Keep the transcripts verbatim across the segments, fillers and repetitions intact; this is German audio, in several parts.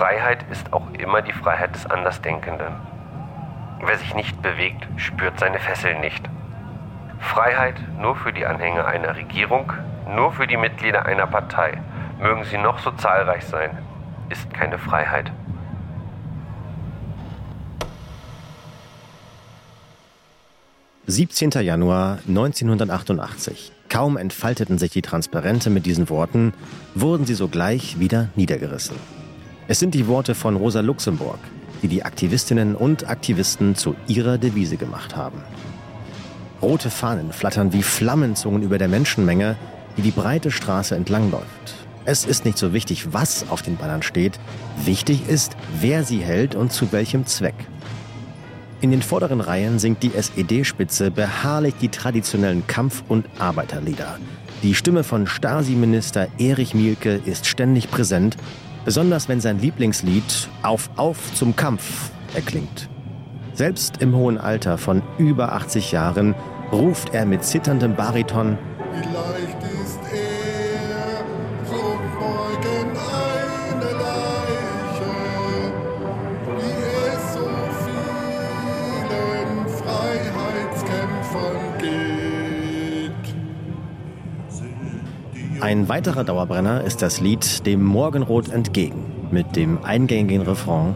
Freiheit ist auch immer die Freiheit des Andersdenkenden. Wer sich nicht bewegt, spürt seine Fesseln nicht. Freiheit nur für die Anhänger einer Regierung, nur für die Mitglieder einer Partei, mögen sie noch so zahlreich sein, ist keine Freiheit. siebzehnter Januar neunzehnhundertachtundachtzig. Kaum entfalteten sich die Transparente mit diesen Worten, wurden sie sogleich wieder niedergerissen. Es sind die Worte von Rosa Luxemburg, die die Aktivistinnen und Aktivisten zu ihrer Devise gemacht haben. Rote Fahnen flattern wie Flammenzungen über der Menschenmenge, die die breite Straße entlangläuft. Es ist nicht so wichtig, was auf den Bannern steht, wichtig ist, wer sie hält und zu welchem Zweck. In den vorderen Reihen singt die S E D-Spitze beharrlich die traditionellen Kampf- und Arbeiterlieder. Die Stimme von Stasi-Minister Erich Mielke ist ständig präsent, besonders wenn sein Lieblingslied »Auf, auf zum Kampf« erklingt. Selbst im hohen Alter von über achtzig Jahren ruft er mit zitterndem Bariton »Vielleicht ist er zum Morgen eine Leiche, wie es so vielen Freiheitskämpfern geht.« Ein weiterer Dauerbrenner ist das Lied »Dem Morgenrot entgegen« mit dem eingängigen Refrain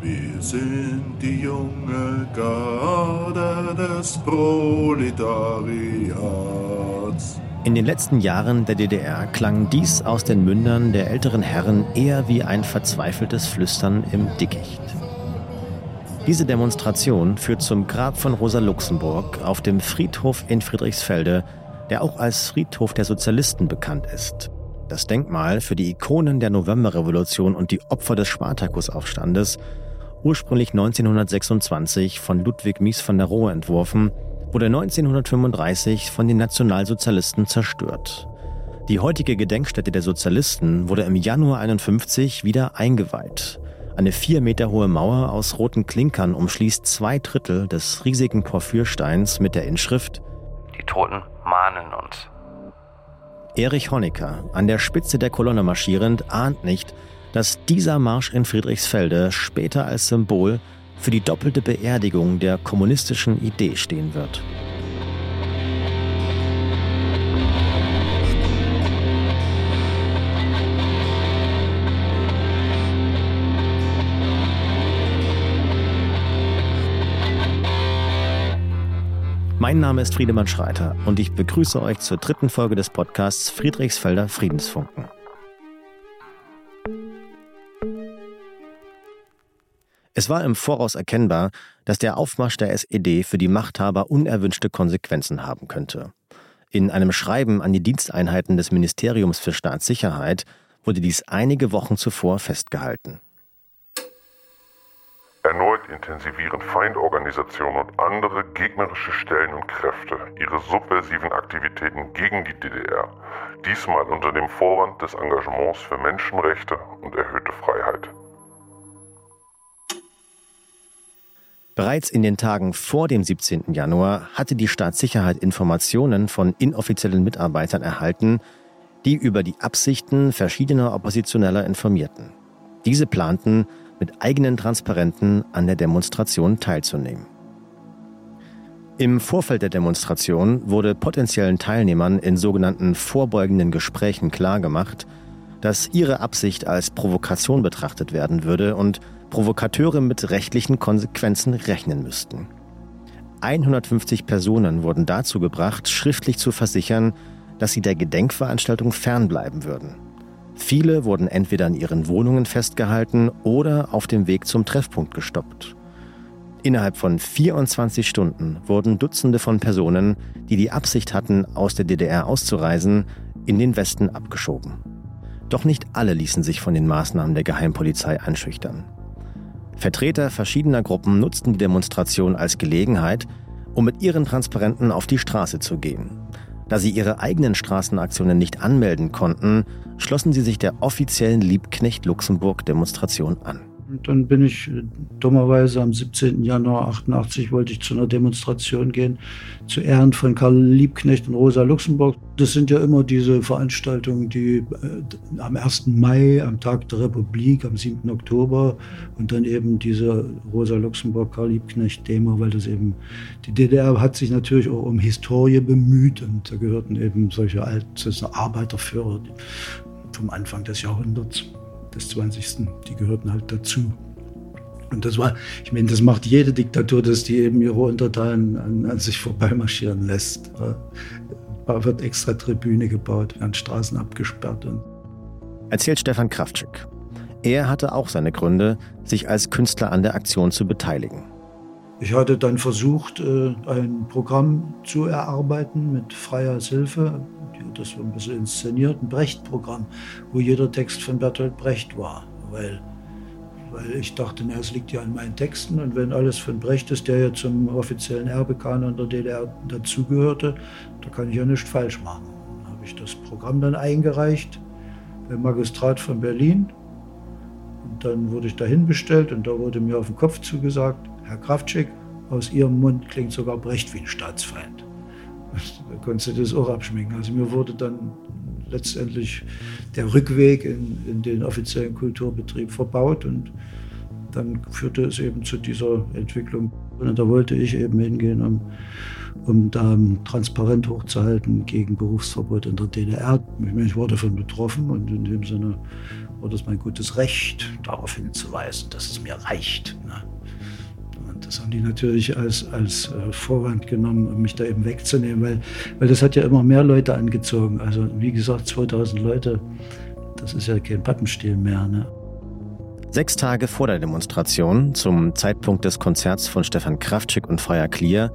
»Wir sind die junge Garde des Proletariats.« In den letzten Jahren der D D R klang dies aus den Mündern der älteren Herren eher wie ein verzweifeltes Flüstern im Dickicht. Diese Demonstration führt zum Grab von Rosa Luxemburg auf dem Friedhof in Friedrichsfelde, der auch als Friedhof der Sozialisten bekannt ist. Das Denkmal für die Ikonen der Novemberrevolution und die Opfer des Spartakusaufstandes, ursprünglich neunzehnhundertsechsundzwanzig von Ludwig Mies van der Rohe entworfen, wurde neunzehnhundertfünfunddreißig von den Nationalsozialisten zerstört. Die heutige Gedenkstätte der Sozialisten wurde im Januar einundfünfzig wieder eingeweiht. Eine vier Meter hohe Mauer aus roten Klinkern umschließt zwei Drittel des riesigen Porphyrsteins mit der Inschrift »Die Toten mahnen uns«. Erich Honecker, an der Spitze der Kolonne marschierend, ahnt nicht, dass dieser Marsch in Friedrichsfelde später als Symbol für die doppelte Beerdigung der kommunistischen Idee stehen wird. Mein Name ist Friedemann Schreiter und ich begrüße euch zur dritten Folge des Podcasts Friedrichsfelder Friedensfunken. Es war im Voraus erkennbar, dass der Aufmarsch der S E D für die Machthaber unerwünschte Konsequenzen haben könnte. In einem Schreiben an die Diensteinheiten des Ministeriums für Staatssicherheit wurde dies einige Wochen zuvor festgehalten. Erneut intensivieren Feindorganisationen und andere gegnerische Stellen und Kräfte ihre subversiven Aktivitäten gegen die D D R, diesmal unter dem Vorwand des Engagements für Menschenrechte und erhöhte Freiheit. Bereits in den Tagen vor dem siebzehnten Januar hatte die Staatssicherheit Informationen von inoffiziellen Mitarbeitern erhalten, die über die Absichten verschiedener Oppositioneller informierten. Diese planten, mit eigenen Transparenten an der Demonstration teilzunehmen. Im Vorfeld der Demonstration wurde potenziellen Teilnehmern in sogenannten vorbeugenden Gesprächen klargemacht, dass ihre Absicht als Provokation betrachtet werden würde und Provokateure mit rechtlichen Konsequenzen rechnen müssten. hundertfünfzig Personen wurden dazu gebracht, schriftlich zu versichern, dass sie der Gedenkveranstaltung fernbleiben würden. Viele wurden entweder in ihren Wohnungen festgehalten oder auf dem Weg zum Treffpunkt gestoppt. Innerhalb von vierundzwanzig Stunden wurden Dutzende von Personen, die die Absicht hatten, aus der D D R auszureisen, in den Westen abgeschoben. Doch nicht alle ließen sich von den Maßnahmen der Geheimpolizei einschüchtern. Vertreter verschiedener Gruppen nutzten die Demonstration als Gelegenheit, um mit ihren Transparenten auf die Straße zu gehen. Da sie ihre eigenen Straßenaktionen nicht anmelden konnten, schlossen sie sich der offiziellen Liebknecht-Luxemburg-Demonstration an. Und dann bin ich dummerweise am siebzehnten Januar achtundachtzig wollte ich zu einer Demonstration gehen, zu Ehren von Karl Liebknecht und Rosa Luxemburg. Das sind ja immer diese Veranstaltungen, die äh, am ersten Mai, am Tag der Republik, am siebten Oktober und dann eben diese Rosa Luxemburg-Karl Liebknecht-Demo, weil das eben, die D D R hat sich natürlich auch um Historie bemüht und da gehörten eben solche alten Arbeiterführer vom Anfang des Jahrhunderts. Des zwanzigsten Die gehörten halt dazu. Und das war, ich meine, das macht jede Diktatur, dass die eben ihre Untertanen an, an sich vorbeimarschieren lässt. Da wird extra Tribüne gebaut, werden Straßen abgesperrt. Und erzählt Stefan Krawczyk. Er hatte auch seine Gründe, sich als Künstler an der Aktion zu beteiligen. Ich hatte dann versucht, ein Programm zu erarbeiten mit Freyas Hilfe. Das war ein bisschen inszeniert, ein Brecht-Programm, wo jeder Text von Bertolt Brecht war. Weil, weil ich dachte, na, es liegt ja an meinen Texten und wenn alles von Brecht ist, der ja zum offiziellen Erbekanon der D D R dazugehörte, da kann ich ja nichts falsch machen. Dann habe ich das Programm dann eingereicht beim Magistrat von Berlin. Und dann wurde ich dahin bestellt und da wurde mir auf den Kopf zugesagt, Herr Krawczyk, aus Ihrem Mund klingt sogar Brecht wie ein Staatsfeind. Da konntest du das auch abschminken. Also mir wurde dann letztendlich der Rückweg in, in den offiziellen Kulturbetrieb verbaut und dann führte es eben zu dieser Entwicklung. Und da wollte ich eben hingehen, um, um da transparent hochzuhalten gegen Berufsverbot in der D D R. Ich, meine, ich war davon betroffen und in dem Sinne war das mein gutes Recht, darauf hinzuweisen, dass es mir reicht. Ne? Das haben die natürlich als, als Vorwand genommen, um mich da eben wegzunehmen, weil, weil das hat ja immer mehr Leute angezogen. Also wie gesagt, zweitausend Leute, das ist ja kein Pappenstiel mehr. Ne? Sechs Tage vor der Demonstration, zum Zeitpunkt des Konzerts von Stefan Krawczyk und Freya Klier,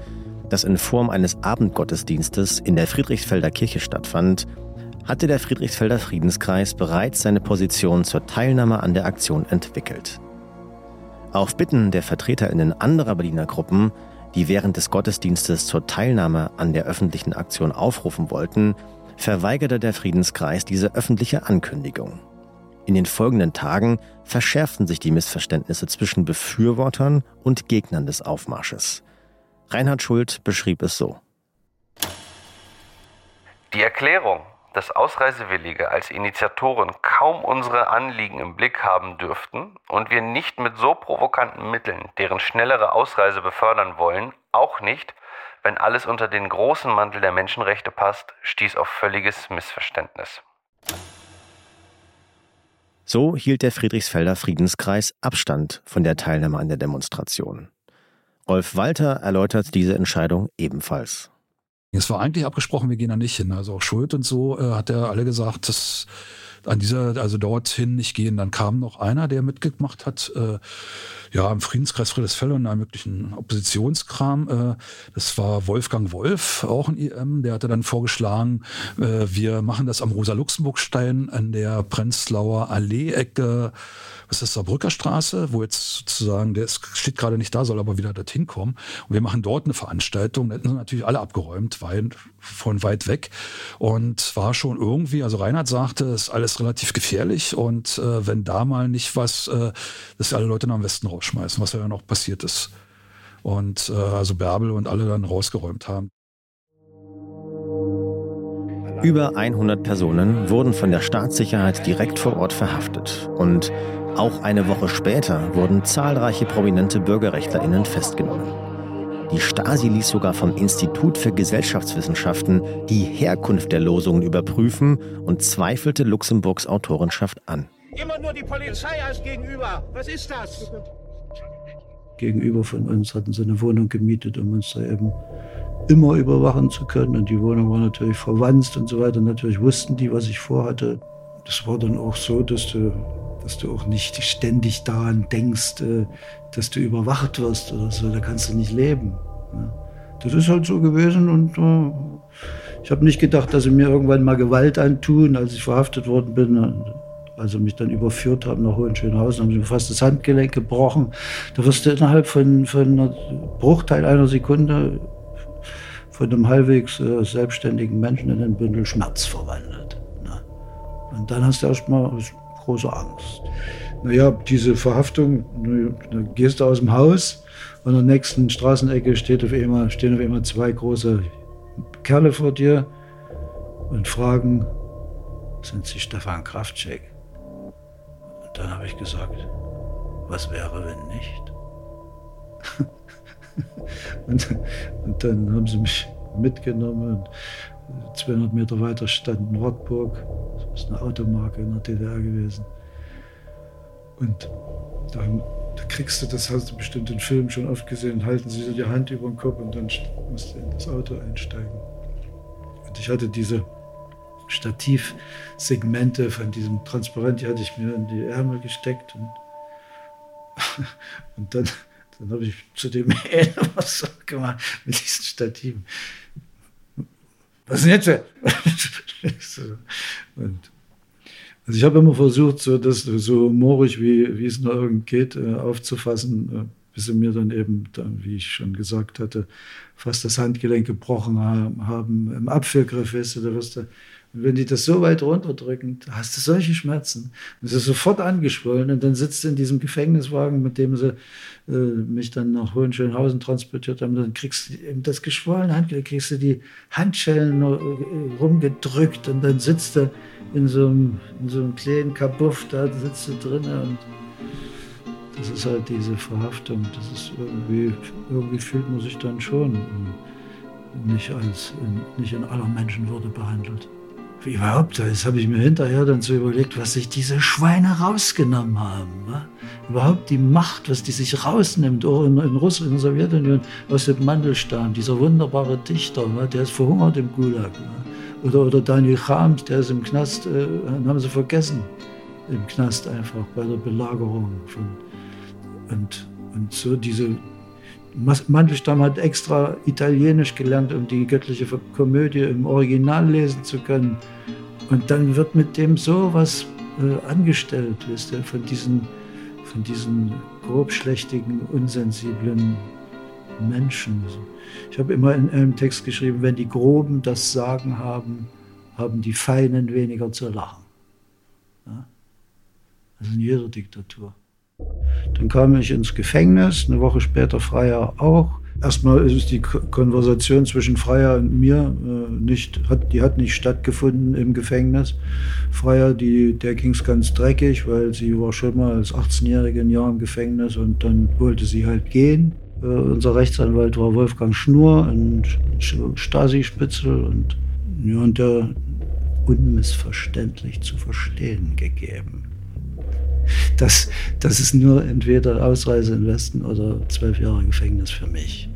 das in Form eines Abendgottesdienstes in der Friedrichsfelder Kirche stattfand, hatte der Friedrichsfelder Friedenskreis bereits seine Position zur Teilnahme an der Aktion entwickelt. Auf Bitten der VertreterInnen anderer Berliner Gruppen, die während des Gottesdienstes zur Teilnahme an der öffentlichen Aktion aufrufen wollten, verweigerte der Friedenskreis diese öffentliche Ankündigung. In den folgenden Tagen verschärften sich die Missverständnisse zwischen Befürwortern und Gegnern des Aufmarsches. Reinhard Schult beschrieb es so. Die Erklärung, dass Ausreisewillige als Initiatoren kaum unsere Anliegen im Blick haben dürften und wir nicht mit so provokanten Mitteln deren schnellere Ausreise befördern wollen, auch nicht, wenn alles unter den großen Mantel der Menschenrechte passt, stieß auf völliges Missverständnis. So hielt der Friedrichsfelder Friedenskreis Abstand von der Teilnahme an der Demonstration. Rolf Walter erläutert diese Entscheidung ebenfalls. Es war eigentlich abgesprochen, wir gehen da nicht hin. Also auch Schuld und so äh, hat er alle gesagt, dass an dieser, also dorthin nicht gehen. Dann kam noch einer, der mitgemacht hat, äh, ja, im Friedenskreis Friedrichsfelde und einem möglichen Oppositionskram. Äh, das war Wolfgang Wolf, auch ein I M, der hatte dann vorgeschlagen, äh, wir machen das am Rosa-Luxemburg-Stein an der Prenzlauer Allee-Ecke, was ist das, Saarbrücker Straße, wo jetzt sozusagen, der ist, steht gerade nicht da, soll aber wieder dorthin kommen. Und wir machen dort eine Veranstaltung, da hätten sie natürlich alle abgeräumt, weit, von weit weg. Und war schon irgendwie, also Reinhard sagte, ist alles relativ gefährlich und äh, wenn da mal nicht was, äh, dass alle Leute nach dem Westen rausschmeißen, was ja dann auch passiert ist. Und äh, also Bärbel und alle dann rausgeräumt haben. Über hundert Personen wurden von der Staatssicherheit direkt vor Ort verhaftet und auch eine Woche später wurden zahlreiche prominente BürgerrechtlerInnen festgenommen. Die Stasi ließ sogar vom Institut für Gesellschaftswissenschaften die Herkunft der Losungen überprüfen und zweifelte Luxemburgs Autorenschaft an. Immer nur die Polizei als Gegenüber. Was ist das? Gegenüber von uns hatten sie eine Wohnung gemietet, um uns da eben immer überwachen zu können. Und die Wohnung war natürlich verwanzt und so weiter. Natürlich wussten die, was ich vorhatte. Das war dann auch so, dass du, dass du auch nicht ständig daran denkst, dass du überwacht wirst oder so. Da kannst du nicht leben. Das ist halt so gewesen. Und ich habe nicht gedacht, dass sie mir irgendwann mal Gewalt antun, als ich verhaftet worden bin. Als sie mich dann überführt haben nach Hohenschönhausen, haben sie mir fast das Handgelenk gebrochen. Da wirst du innerhalb von, von einer Bruchteil einer Sekunde von einem halbwegs äh, selbstständigen Menschen in einen Bündel Schmerz verwandelt. Ne? Und dann hast du erstmal große Angst. naja, diese Verhaftung, da gehst du aus dem Haus, an der nächsten Straßenecke steht auf einmal, stehen auf einmal zwei große Kerle vor dir und fragen, sind Sie Stefan Krawczyk? Und dann habe ich gesagt, was wäre, wenn nicht? und, und dann haben sie mich mitgenommen. Und zweihundert Meter weiter stand in Rottburg, das ist eine Automarke in der D D R gewesen. Und da, da kriegst du, das hast du bestimmt den Film schon oft gesehen, halten sie so die Hand über den Kopf und dann musst du in das Auto einsteigen. Und ich hatte diese Stativsegmente von diesem Transparent, die hatte ich mir in die Ärmel gesteckt. Und, und dann, dann habe ich zu dem Mädel was so gemacht mit diesen Stativen. Was ist denn jetzt? Und also ich habe immer versucht, so, das so humorig, wie, wie es nur irgend geht, aufzufassen, bis sie mir dann eben, dann, wie ich schon gesagt hatte, fast das Handgelenk gebrochen haben, im Abführgriff ist. Oder was da. Und wenn die das so weit runterdrücken, hast du solche Schmerzen. Das ist sofort angeschwollen und dann sitzt du in diesem Gefängniswagen, mit dem sie äh, mich dann nach Hohenschönhausen transportiert haben. Dann kriegst du eben das geschwollene Handgelenk, kriegst du die Handschellen rumgedrückt und dann sitzt du in so einem, in so einem kleinen Kabuff, da sitzt du drin. Und das ist halt diese Verhaftung. Das ist irgendwie, irgendwie fühlt man sich dann schon nicht, als in, nicht in aller Menschenwürde behandelt. Überhaupt, das habe ich mir hinterher dann so überlegt, was sich diese Schweine rausgenommen haben. Ne? Überhaupt die Macht, was die sich rausnimmt, auch in, in Russland, in der Sowjetunion, aus dem Mandelstam, dieser wunderbare Dichter, ne? Der ist verhungert im Gulag. Ne? Oder, oder Daniel Charms, der ist im Knast, äh, haben sie vergessen, im Knast einfach, bei der Belagerung. Von, und, und so diese... Mandelstam hat extra Italienisch gelernt, um die göttliche Komödie im Original lesen zu können. Und dann wird mit dem sowas äh, angestellt, wisst ihr, von diesen, von diesen grobschlächtigen, unsensiblen Menschen. Ich habe immer in einem Text geschrieben, wenn die Groben das Sagen haben, haben die Feinen weniger zu lachen. Ja? Also in jeder Diktatur. Dann kam ich ins Gefängnis, eine Woche später Freya auch. Erstmal ist die Konversation zwischen Freya und mir äh, nicht, hat, die hat nicht stattgefunden im Gefängnis. Freya, die, der ging es ganz dreckig, weil sie war schon mal als achtzehnjährige ein Jahr im Gefängnis und dann wollte sie halt gehen. Äh, unser Rechtsanwalt war Wolfgang Schnur, ein Stasi-Spitzel und, ja, und der unmissverständlich zu verstehen gegeben. Das, das ist nur entweder Ausreise in den Westen oder zwölf Jahre Gefängnis für mich.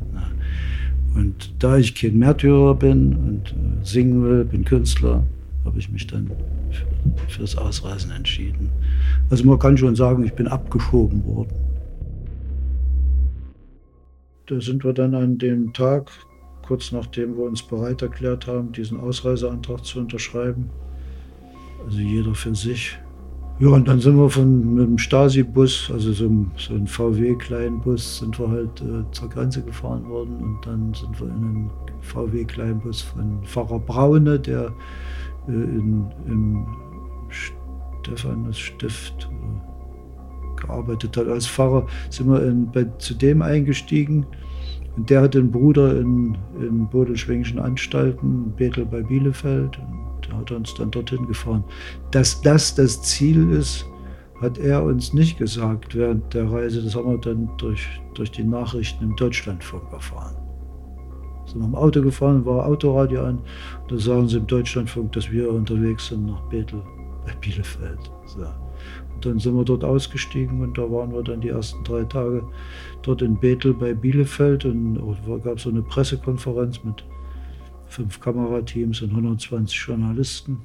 Und da ich kein Märtyrer bin und singen will, bin Künstler, habe ich mich dann für, fürs Ausreisen entschieden. Also man kann schon sagen, ich bin abgeschoben worden. Da sind wir dann an dem Tag, kurz nachdem wir uns bereit erklärt haben, diesen Ausreiseantrag zu unterschreiben. Also jeder für sich. Ja, und dann sind wir von, mit dem Stasi-Bus, also so, so ein V W-Kleinbus, sind wir halt äh, zur Grenze gefahren worden. Und dann sind wir in einen V W-Kleinbus von Pfarrer Braune, der äh, in, im Stephanus Stift äh, gearbeitet hat. Als Pfarrer sind wir in, bei, zu dem eingestiegen. Und der hat einen Bruder in, in Bodelschwengischen Anstalten, Bethel bei Bielefeld. Hat er uns dann dorthin gefahren. Dass das das Ziel ist, hat er uns nicht gesagt während der Reise. Das haben wir dann durch, durch die Nachrichten im Deutschlandfunk erfahren. Sind wir im Auto gefahren, war Autoradio an. Da sagen sie im Deutschlandfunk, dass wir unterwegs sind nach Bethel bei Bielefeld. So. Und dann sind wir dort ausgestiegen und da waren wir dann die ersten drei Tage dort in Bethel bei Bielefeld. Und da gab es so eine Pressekonferenz mit fünf Kamerateams und hundertzwanzig Journalisten.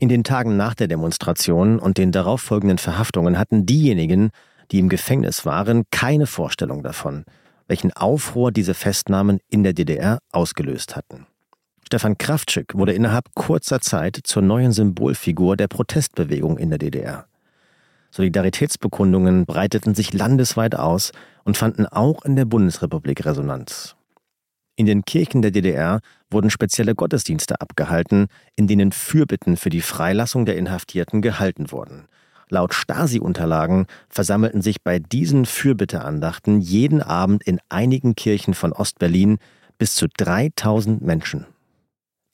In den Tagen nach der Demonstration und den darauffolgenden Verhaftungen hatten diejenigen, die im Gefängnis waren, keine Vorstellung davon, welchen Aufruhr diese Festnahmen in der D D R ausgelöst hatten. Stefan Krawczyk wurde innerhalb kurzer Zeit zur neuen Symbolfigur der Protestbewegung in der D D R. Solidaritätsbekundungen breiteten sich landesweit aus und fanden auch in der Bundesrepublik Resonanz. In den Kirchen der D D R wurden spezielle Gottesdienste abgehalten, in denen Fürbitten für die Freilassung der Inhaftierten gehalten wurden. Laut Stasi-Unterlagen versammelten sich bei diesen Fürbitterandachten jeden Abend in einigen Kirchen von Ostberlin bis zu dreitausend Menschen.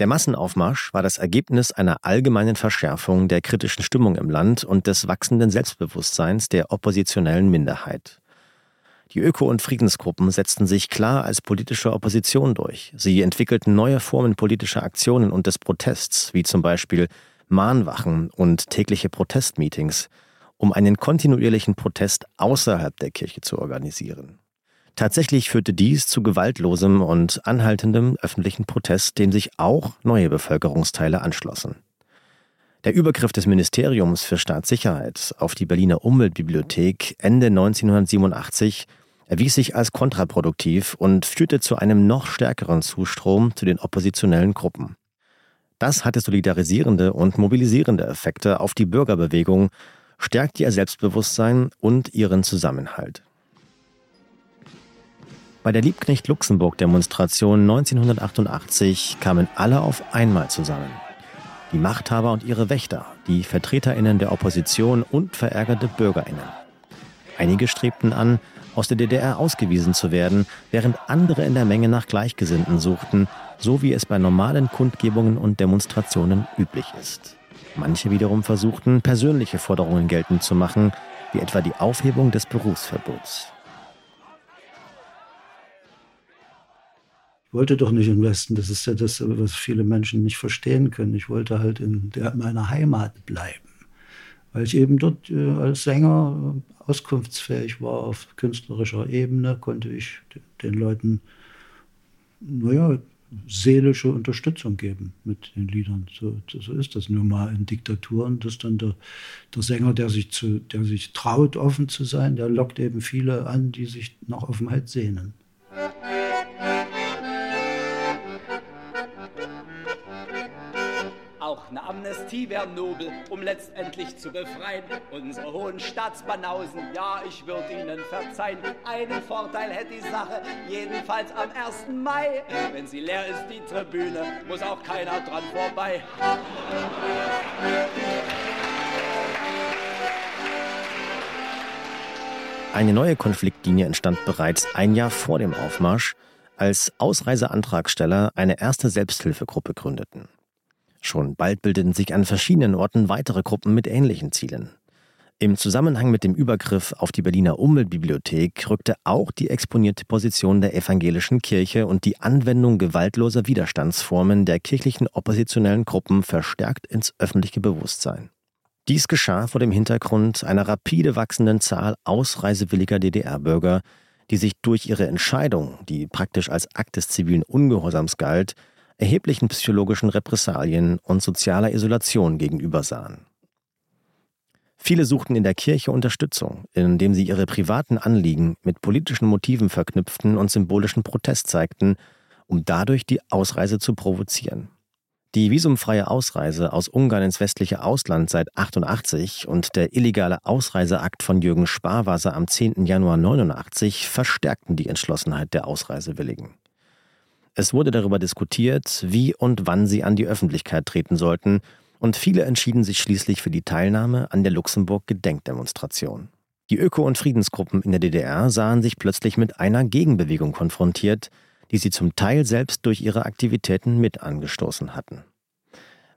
Der Massenaufmarsch war das Ergebnis einer allgemeinen Verschärfung der kritischen Stimmung im Land und des wachsenden Selbstbewusstseins der oppositionellen Minderheit. Die Öko- und Friedensgruppen setzten sich klar als politische Opposition durch. Sie entwickelten neue Formen politischer Aktionen und des Protests, wie zum Beispiel Mahnwachen und tägliche Protestmeetings, um einen kontinuierlichen Protest außerhalb der Kirche zu organisieren. Tatsächlich führte dies zu gewaltlosem und anhaltendem öffentlichen Protest, dem sich auch neue Bevölkerungsteile anschlossen. Der Übergriff des Ministeriums für Staatssicherheit auf die Berliner Umweltbibliothek Ende neunzehnhundertsiebenundachtzig erwies sich als kontraproduktiv und führte zu einem noch stärkeren Zustrom zu den oppositionellen Gruppen. Das hatte solidarisierende und mobilisierende Effekte auf die Bürgerbewegung, stärkte ihr Selbstbewusstsein und ihren Zusammenhalt. Bei der Liebknecht-Luxemburg-Demonstration neunzehnhundertachtundachtzig kamen alle auf einmal zusammen. Die Machthaber und ihre Wächter, die VertreterInnen der Opposition und verärgerte BürgerInnen. Einige strebten an, aus der D D R ausgewiesen zu werden, während andere in der Menge nach Gleichgesinnten suchten, so wie es bei normalen Kundgebungen und Demonstrationen üblich ist. Manche wiederum versuchten, persönliche Forderungen geltend zu machen, wie etwa die Aufhebung des Berufsverbots. Ich wollte doch nicht im Westen, das ist ja das, was viele Menschen nicht verstehen können. Ich wollte halt in der, meiner Heimat bleiben, weil ich eben dort äh, als Sänger äh, auskunftsfähig war auf künstlerischer Ebene, konnte ich d- den Leuten, naja, seelische Unterstützung geben mit den Liedern. So, so ist das nun mal in Diktaturen, dass dann der, der Sänger, der sich, zu, der sich traut, offen zu sein, der lockt eben viele an, die sich nach Offenheit sehnen. Eine Amnestie wäre nobel, um letztendlich zu befreien. Unsere hohen Staatsbanausen, ja, ich würde ihnen verzeihen. Einen Vorteil hätte die Sache, jedenfalls am ersten Mai. Wenn sie leer ist, die Tribüne, muss auch keiner dran vorbei. Eine neue Konfliktlinie entstand bereits ein Jahr vor dem Aufmarsch, als Ausreiseantragsteller eine erste Selbsthilfegruppe gründeten. Schon bald bildeten sich an verschiedenen Orten weitere Gruppen mit ähnlichen Zielen. Im Zusammenhang mit dem Übergriff auf die Berliner Umweltbibliothek rückte auch die exponierte Position der evangelischen Kirche und die Anwendung gewaltloser Widerstandsformen der kirchlichen oppositionellen Gruppen verstärkt ins öffentliche Bewusstsein. Dies geschah vor dem Hintergrund einer rapide wachsenden Zahl ausreisewilliger D D R-Bürger, die sich durch ihre Entscheidung, die praktisch als Akt des zivilen Ungehorsams galt, erheblichen psychologischen Repressalien und sozialer Isolation gegenüber sahen. Viele suchten in der Kirche Unterstützung, indem sie ihre privaten Anliegen mit politischen Motiven verknüpften und symbolischen Protest zeigten, um dadurch die Ausreise zu provozieren. Die visumfreie Ausreise aus Ungarn ins westliche Ausland seit achtundachtzig und der illegale Ausreiseakt von Jürgen Sparwasser am zehnten Januar neunundachtzig verstärkten die Entschlossenheit der Ausreisewilligen. Es wurde darüber diskutiert, wie und wann sie an die Öffentlichkeit treten sollten, und viele entschieden sich schließlich für die Teilnahme an der Luxemburg-Gedenkdemonstration. Die Öko- und Friedensgruppen in der D D R sahen sich plötzlich mit einer Gegenbewegung konfrontiert, die sie zum Teil selbst durch ihre Aktivitäten mit angestoßen hatten.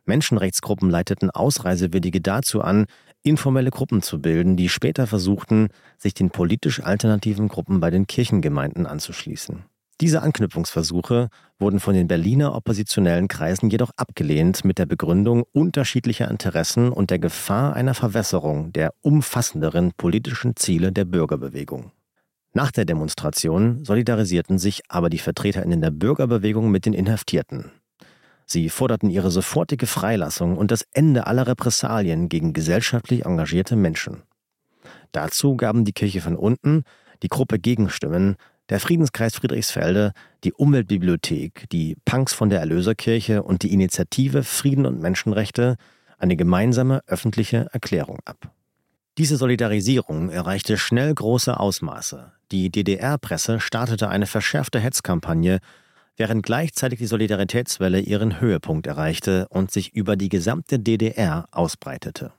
Menschenrechtsgruppen leiteten Ausreisewillige dazu an, informelle Gruppen zu bilden, die später versuchten, sich den politisch alternativen Gruppen bei den Kirchengemeinden anzuschließen. Diese Anknüpfungsversuche wurden von den Berliner oppositionellen Kreisen jedoch abgelehnt mit der Begründung unterschiedlicher Interessen und der Gefahr einer Verwässerung der umfassenderen politischen Ziele der Bürgerbewegung. Nach der Demonstration solidarisierten sich aber die VertreterInnen der Bürgerbewegung mit den Inhaftierten. Sie forderten ihre sofortige Freilassung und das Ende aller Repressalien gegen gesellschaftlich engagierte Menschen. Dazu gaben die Kirche von unten, die Gruppe Gegenstimmen, der Friedenskreis Friedrichsfelde, die Umweltbibliothek, die Punks von der Erlöserkirche und die Initiative Frieden und Menschenrechte eine gemeinsame öffentliche Erklärung ab. Diese Solidarisierung erreichte schnell große Ausmaße. Die D D R-Presse startete eine verschärfte Hetzkampagne, während gleichzeitig die Solidaritätswelle ihren Höhepunkt erreichte und sich über die gesamte D D R ausbreitete.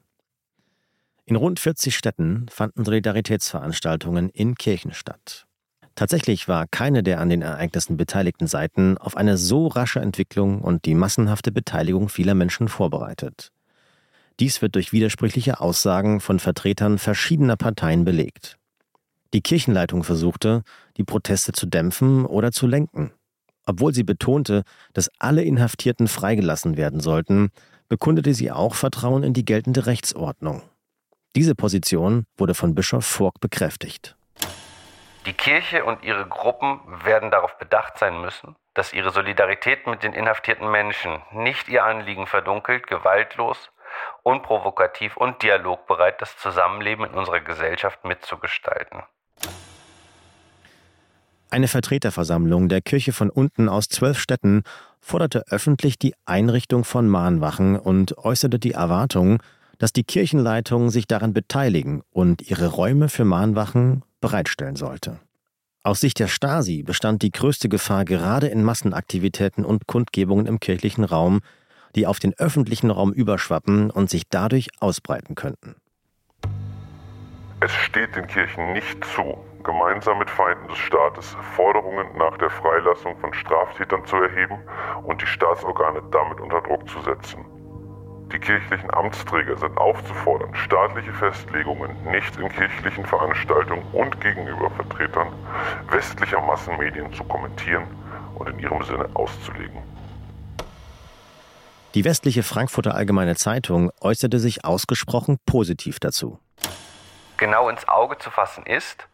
In rund vierzig Städten fanden Solidaritätsveranstaltungen in Kirchen statt. Tatsächlich war keine der an den Ereignissen beteiligten Seiten auf eine so rasche Entwicklung und die massenhafte Beteiligung vieler Menschen vorbereitet. Dies wird durch widersprüchliche Aussagen von Vertretern verschiedener Parteien belegt. Die Kirchenleitung versuchte, die Proteste zu dämpfen oder zu lenken. Obwohl sie betonte, dass alle Inhaftierten freigelassen werden sollten, bekundete sie auch Vertrauen in die geltende Rechtsordnung. Diese Position wurde von Bischof Voigt bekräftigt. Die Kirche und ihre Gruppen werden darauf bedacht sein müssen, dass ihre Solidarität mit den inhaftierten Menschen nicht ihr Anliegen verdunkelt, gewaltlos, unprovokativ und dialogbereit das Zusammenleben in unserer Gesellschaft mitzugestalten. Eine Vertreterversammlung der Kirche von unten aus zwölf Städten forderte öffentlich die Einrichtung von Mahnwachen und äußerte die Erwartung, dass die Kirchenleitung sich daran beteiligen und ihre Räume für Mahnwachen bereitstellen sollte. Aus Sicht der Stasi bestand die größte Gefahr gerade in Massenaktivitäten und Kundgebungen im kirchlichen Raum, die auf den öffentlichen Raum überschwappen und sich dadurch ausbreiten könnten. Es steht den Kirchen nicht zu, gemeinsam mit Feinden des Staates Forderungen nach der Freilassung von Straftätern zu erheben und die Staatsorgane damit unter Druck zu setzen. Die kirchlichen Amtsträger sind aufzufordern, staatliche Festlegungen nicht in kirchlichen Veranstaltungen und gegenüber Vertretern westlicher Massenmedien zu kommentieren und in ihrem Sinne auszulegen. Die westliche Frankfurter Allgemeine Zeitung äußerte sich ausgesprochen positiv dazu. Genau ins Auge zu fassen ist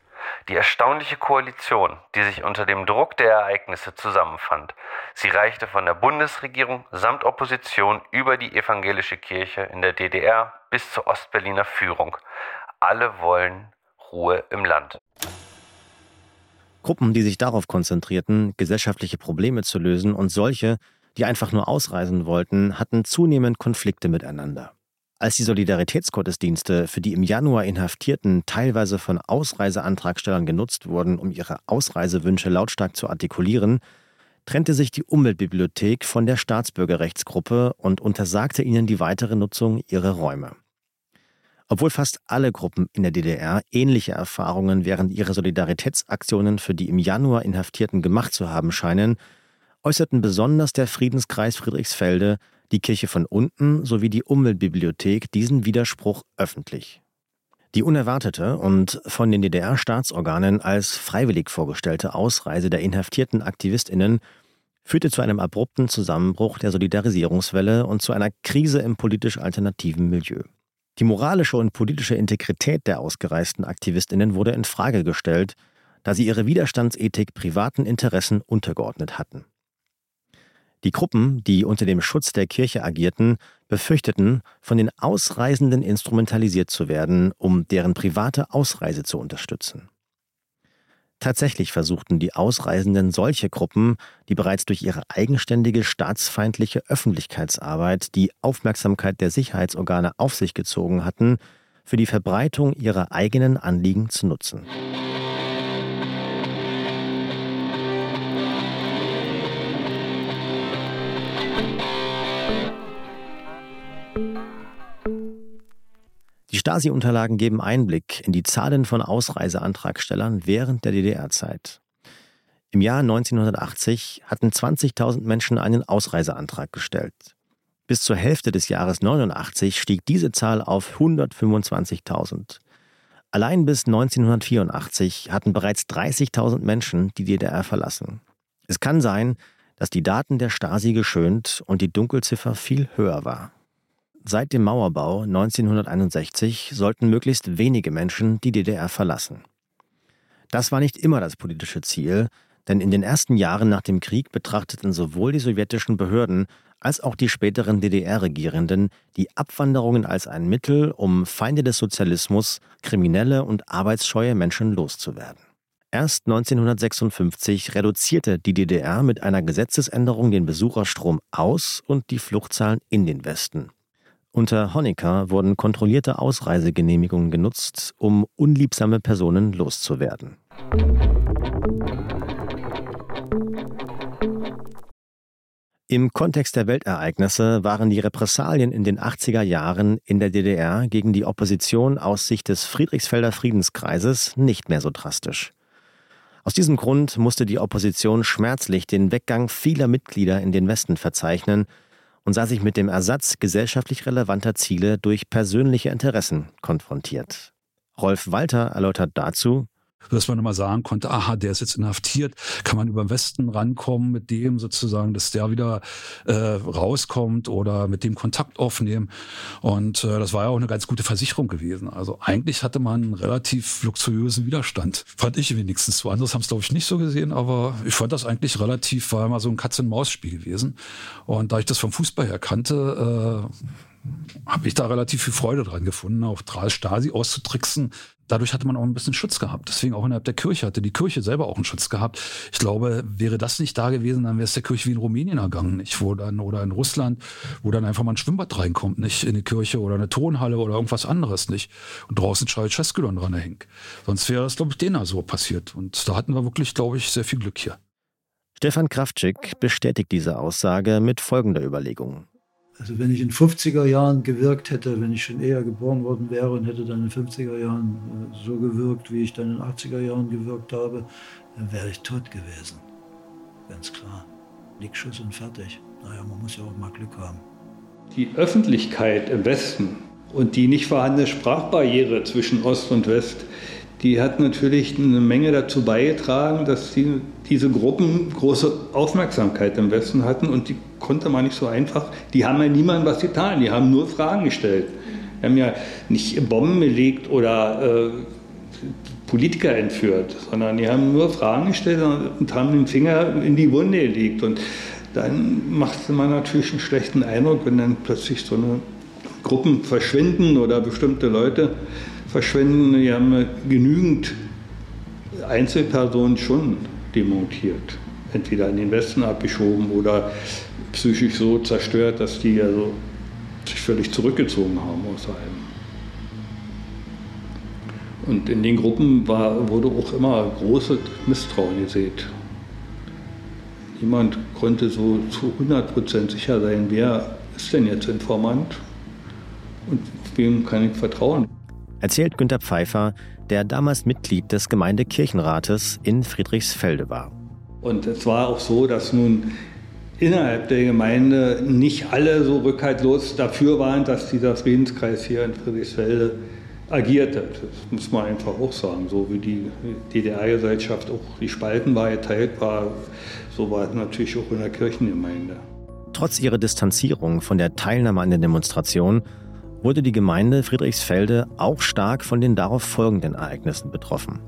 die erstaunliche Koalition, die sich unter dem Druck der Ereignisse zusammenfand. Sie reichte von der Bundesregierung samt Opposition über die evangelische Kirche in der D D R bis zur Ostberliner Führung. Alle wollen Ruhe im Land. Gruppen, die sich darauf konzentrierten, gesellschaftliche Probleme zu lösen, und solche, die einfach nur ausreisen wollten, hatten zunehmend Konflikte miteinander. Als die Solidaritätsgottesdienste für die im Januar Inhaftierten teilweise von Ausreiseantragstellern genutzt wurden, um ihre Ausreisewünsche lautstark zu artikulieren, trennte sich die Umweltbibliothek von der Staatsbürgerrechtsgruppe und untersagte ihnen die weitere Nutzung ihrer Räume. Obwohl fast alle Gruppen in der D D R ähnliche Erfahrungen während ihrer Solidaritätsaktionen für die im Januar Inhaftierten gemacht zu haben scheinen, äußerten besonders der Friedenskreis Friedrichsfelde, die Kirche von unten sowie die Umweltbibliothek diesen Widerspruch öffentlich. Die unerwartete und von den D D R-Staatsorganen als freiwillig vorgestellte Ausreise der inhaftierten AktivistInnen führte zu einem abrupten Zusammenbruch der Solidarisierungswelle und zu einer Krise im politisch alternativen Milieu. Die moralische und politische Integrität der ausgereisten AktivistInnen wurde in Frage gestellt, da sie ihre Widerstandsethik privaten Interessen untergeordnet hatten. Die Gruppen, die unter dem Schutz der Kirche agierten, befürchteten, von den Ausreisenden instrumentalisiert zu werden, um deren private Ausreise zu unterstützen. Tatsächlich versuchten die Ausreisenden solche Gruppen, die bereits durch ihre eigenständige staatsfeindliche Öffentlichkeitsarbeit die Aufmerksamkeit der Sicherheitsorgane auf sich gezogen hatten, für die Verbreitung ihrer eigenen Anliegen zu nutzen. Die Stasi-Unterlagen geben Einblick in die Zahlen von Ausreiseantragstellern während der D D R-Zeit. Im Jahr neunzehnhundertachtzig hatten zwanzigtausend Menschen einen Ausreiseantrag gestellt. Bis zur Hälfte des Jahres neunundachtzig stieg diese Zahl auf hundertfünfundzwanzigtausend. Allein bis neunzehnhundertvierundachtzig hatten bereits dreißigtausend Menschen die D D R verlassen. Es kann sein, dass die Daten der Stasi geschönt und die Dunkelziffer viel höher war. Seit dem Mauerbau neunzehnhunderteinundsechzig sollten möglichst wenige Menschen die D D R verlassen. Das war nicht immer das politische Ziel, denn in den ersten Jahren nach dem Krieg betrachteten sowohl die sowjetischen Behörden als auch die späteren D D R-Regierenden die Abwanderungen als ein Mittel, um Feinde des Sozialismus, kriminelle und arbeitsscheue Menschen loszuwerden. Erst neunzehnhundertsechsundfünfzig reduzierte die D D R mit einer Gesetzesänderung den Besucherstrom aus und die Fluchtzahlen in den Westen. Unter Honecker wurden kontrollierte Ausreisegenehmigungen genutzt, um unliebsame Personen loszuwerden. Im Kontext der Weltereignisse waren die Repressalien in den achtziger Jahren in der D D R gegen die Opposition aus Sicht des Friedrichsfelder Friedenskreises nicht mehr so drastisch. Aus diesem Grund musste die Opposition schmerzlich den Weggang vieler Mitglieder in den Westen verzeichnen und sah sich mit dem Ersatz gesellschaftlich relevanter Ziele durch persönliche Interessen konfrontiert. Rolf Walter erläutert dazu: Dass man immer sagen konnte, aha, der ist jetzt inhaftiert, kann man über den Westen rankommen mit dem sozusagen, dass der wieder äh, rauskommt oder mit dem Kontakt aufnehmen. Und äh, das war ja auch eine ganz gute Versicherung gewesen. Also eigentlich hatte man einen relativ luxuriösen Widerstand, fand ich wenigstens so. Anderes haben es, glaube ich, nicht so gesehen, aber ich fand das eigentlich relativ, war immer so ein Katz-und-Maus-Spiel gewesen. Und da ich das vom Fußball her kannte, äh, habe ich da relativ viel Freude dran gefunden, auch Stasi auszutricksen. Dadurch hatte man auch ein bisschen Schutz gehabt. Deswegen auch innerhalb der Kirche hatte die Kirche selber auch einen Schutz gehabt. Ich glaube, wäre das nicht da gewesen, dann wäre es der Kirche wie in Rumänien ergangen, nicht? Wo dann, oder in Russland, wo dann einfach mal ein Schwimmbad reinkommt, nicht? In die Kirche oder eine Turnhalle oder irgendwas anderes, nicht? Und draußen Ceausescu dann dran hängt. Sonst wäre das, glaube ich, denen so passiert. Und da hatten wir wirklich, glaube ich, sehr viel Glück hier. Stefan Krawczyk bestätigt diese Aussage mit folgender Überlegung. Also wenn ich in fünfziger Jahren gewirkt hätte, wenn ich schon eher geboren worden wäre und hätte dann in fünfziger Jahren so gewirkt, wie ich dann in achtziger Jahren gewirkt habe, dann wäre ich tot gewesen. Ganz klar. Nickschuss und fertig. Naja, man muss ja auch mal Glück haben. Die Öffentlichkeit im Westen und die nicht vorhandene Sprachbarriere zwischen Ost und West, die hat natürlich eine Menge dazu beigetragen, dass die, diese Gruppen große Aufmerksamkeit im Westen hatten und die konnte man nicht so einfach, die haben ja niemandem was getan, die haben nur Fragen gestellt. Die haben ja nicht Bomben gelegt oder äh, Politiker entführt, sondern die haben nur Fragen gestellt und, und haben den Finger in die Wunde gelegt. Und dann machte man natürlich einen schlechten Eindruck, wenn dann plötzlich so eine Gruppen verschwinden oder bestimmte Leute verschwinden. Die haben genügend Einzelpersonen schon demontiert. Entweder in den Westen abgeschoben oder psychisch so zerstört, dass die also sich völlig zurückgezogen haben aus allem. Und in den Gruppen war, wurde auch immer großes Misstrauen gesät. Niemand konnte so zu hundert Prozent sicher sein, wer ist denn jetzt Informant und wem kann ich vertrauen. Erzählt Günter Pfeiffer, der damals Mitglied des Gemeindekirchenrates in Friedrichsfelde war. Und es war auch so, dass nun innerhalb der Gemeinde nicht alle so rückhaltlos dafür waren, dass dieser Friedenskreis hier in Friedrichsfelde agierte. Das muss man einfach auch sagen. So wie die D D R-Gesellschaft auch die Spalten war, geteilt war, so war es natürlich auch in der Kirchengemeinde. Trotz ihrer Distanzierung von der Teilnahme an der Demonstration wurde die Gemeinde Friedrichsfelde auch stark von den darauf folgenden Ereignissen betroffen.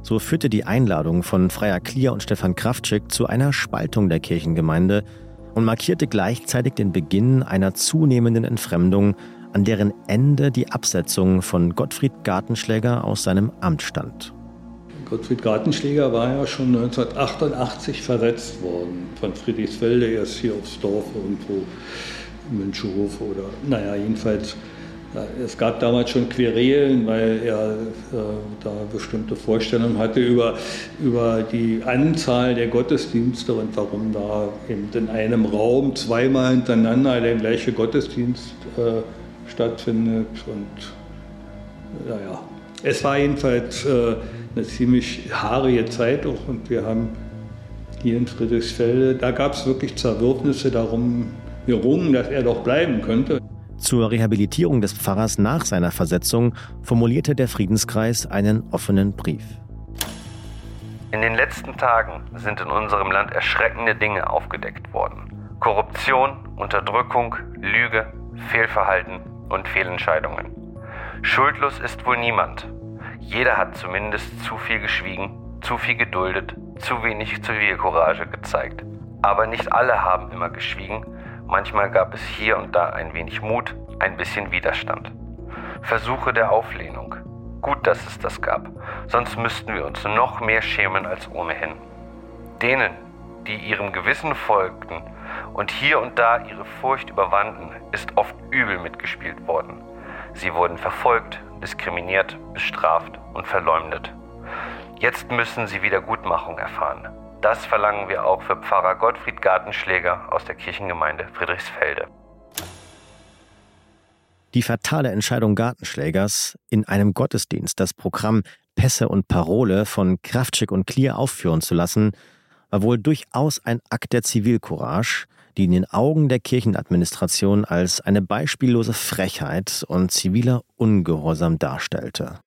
So führte die Einladung von Freya Klier und Stefan Krawczyk zu einer Spaltung der Kirchengemeinde und markierte gleichzeitig den Beginn einer zunehmenden Entfremdung, an deren Ende die Absetzung von Gottfried Gartenschläger aus seinem Amt stand. Gottfried Gartenschläger war ja schon neunzehnhundertachtundachtzig versetzt worden, von Friedrichsfelde erst hier aufs Dorf irgendwo. Münchow oder, naja, jedenfalls, es gab damals schon Querelen, weil er äh, da bestimmte Vorstellungen hatte über, über die Anzahl der Gottesdienste und warum da eben in einem Raum zweimal hintereinander der gleiche Gottesdienst äh, stattfindet. Und naja, es war jedenfalls äh, eine ziemlich haarige Zeit auch und wir haben hier in Friedrichsfelde, da gab es wirklich Zerwürfnisse darum, gerungen, dass er doch bleiben könnte. Zur Rehabilitierung des Pfarrers nach seiner Versetzung formulierte der Friedenskreis einen offenen Brief. In den letzten Tagen sind in unserem Land erschreckende Dinge aufgedeckt worden. Korruption, Unterdrückung, Lüge, Fehlverhalten und Fehlentscheidungen. Schuldlos ist wohl niemand. Jeder hat zumindest zu viel geschwiegen, zu viel geduldet, zu wenig Zivilcourage gezeigt. Aber nicht alle haben immer geschwiegen. Manchmal gab es hier und da ein wenig Mut, ein bisschen Widerstand. Versuche der Auflehnung. Gut, dass es das gab, sonst müssten wir uns noch mehr schämen als ohnehin. Denen, die ihrem Gewissen folgten und hier und da ihre Furcht überwanden, ist oft übel mitgespielt worden. Sie wurden verfolgt, diskriminiert, bestraft und verleumdet. Jetzt müssen sie Wiedergutmachung erfahren. Das verlangen wir auch für Pfarrer Gottfried Gartenschläger aus der Kirchengemeinde Friedrichsfelde. Die fatale Entscheidung Gartenschlägers, in einem Gottesdienst das Programm Pässe und Parole von Krawczyk und Klier aufführen zu lassen, war wohl durchaus ein Akt der Zivilcourage, die in den Augen der Kirchenadministration als eine beispiellose Frechheit und ziviler Ungehorsam darstellte.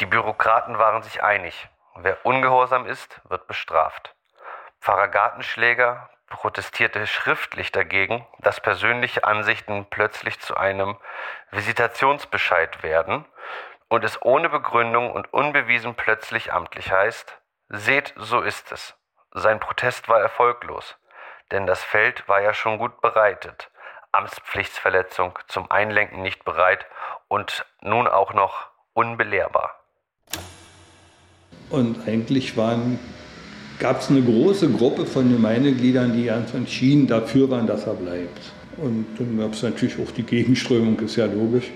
Die Bürokraten waren sich einig. Wer ungehorsam ist, wird bestraft. Pfarrer Gartenschläger protestierte schriftlich dagegen, dass persönliche Ansichten plötzlich zu einem Visitationsbescheid werden und es ohne Begründung und unbewiesen plötzlich amtlich heißt: Seht, so ist es. Sein Protest war erfolglos, denn das Feld war ja schon gut bereitet. Amtspflichtverletzung, zum Einlenken nicht bereit und nun auch noch unbelehrbar. Und eigentlich gab es eine große Gruppe von Gemeindegliedern, die ganz entschieden dafür waren, dass er bleibt. Und dann gab es natürlich auch die Gegenströmung, ist ja logisch.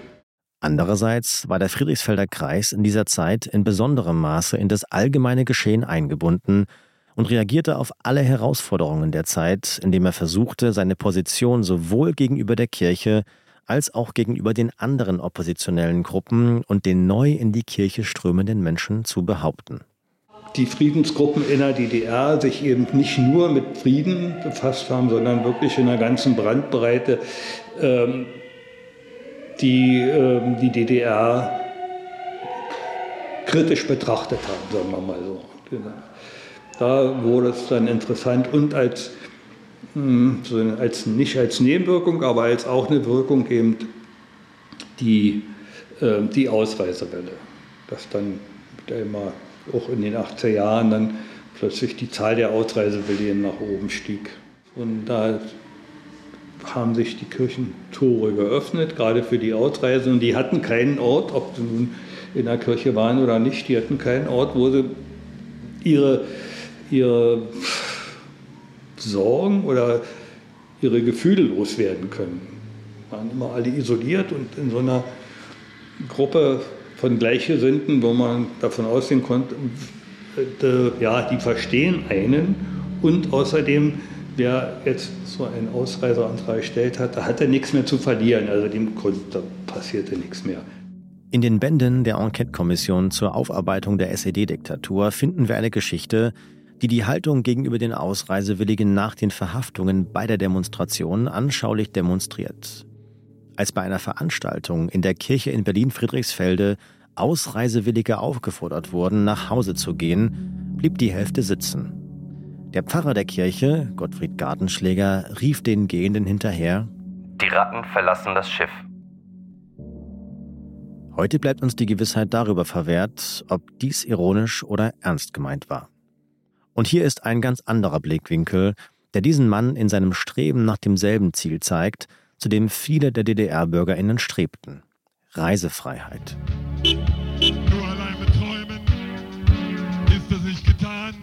Andererseits war der Friedrichsfelder Kreis in dieser Zeit in besonderem Maße in das allgemeine Geschehen eingebunden und reagierte auf alle Herausforderungen der Zeit, indem er versuchte, seine Position sowohl gegenüber der Kirche als auch gegenüber den anderen oppositionellen Gruppen und den neu in die Kirche strömenden Menschen zu behaupten. Die Friedensgruppen in der D D R sich eben nicht nur mit Frieden befasst haben, sondern wirklich in der ganzen Bandbreite ähm, die ähm, die D D R kritisch betrachtet haben, sagen wir mal so. Genau. Da wurde es dann interessant und als So als, nicht als Nebenwirkung, aber als auch eine Wirkung eben die, äh, die Ausreisewelle. Dass dann immer auch in den achtziger Jahren dann plötzlich die Zahl der Ausreisewilligen nach oben stieg. Und da haben sich die Kirchentore geöffnet, gerade für die Ausreisenden. Die hatten keinen Ort, ob sie nun in der Kirche waren oder nicht, die hatten keinen Ort, wo sie ihre... ihre Sorgen oder ihre Gefühle loswerden können. Waren immer alle isoliert und in so einer Gruppe von Gleichgesinnten, wo man davon ausgehen konnte, ja, die verstehen einen. Und außerdem, wer jetzt so einen Ausreiseantrag gestellt hat, da hat er nichts mehr zu verlieren. Also dem Grund, da passierte nichts mehr. In den Bänden der Enquete-Kommission zur Aufarbeitung der S E D-Diktatur finden wir eine Geschichte, die die Haltung gegenüber den Ausreisewilligen nach den Verhaftungen bei der Demonstration anschaulich demonstriert. Als bei einer Veranstaltung in der Kirche in Berlin-Friedrichsfelde Ausreisewillige aufgefordert wurden, nach Hause zu gehen, blieb die Hälfte sitzen. Der Pfarrer der Kirche, Gottfried Gartenschläger, rief den Gehenden hinterher: Die Ratten verlassen das Schiff. Heute bleibt uns die Gewissheit darüber verwehrt, ob dies ironisch oder ernst gemeint war. Und hier ist ein ganz anderer Blickwinkel, der diesen Mann in seinem Streben nach demselben Ziel zeigt, zu dem viele der D D R-BürgerInnen strebten: Reisefreiheit. Nur allein mit Träumen ist das nicht getan.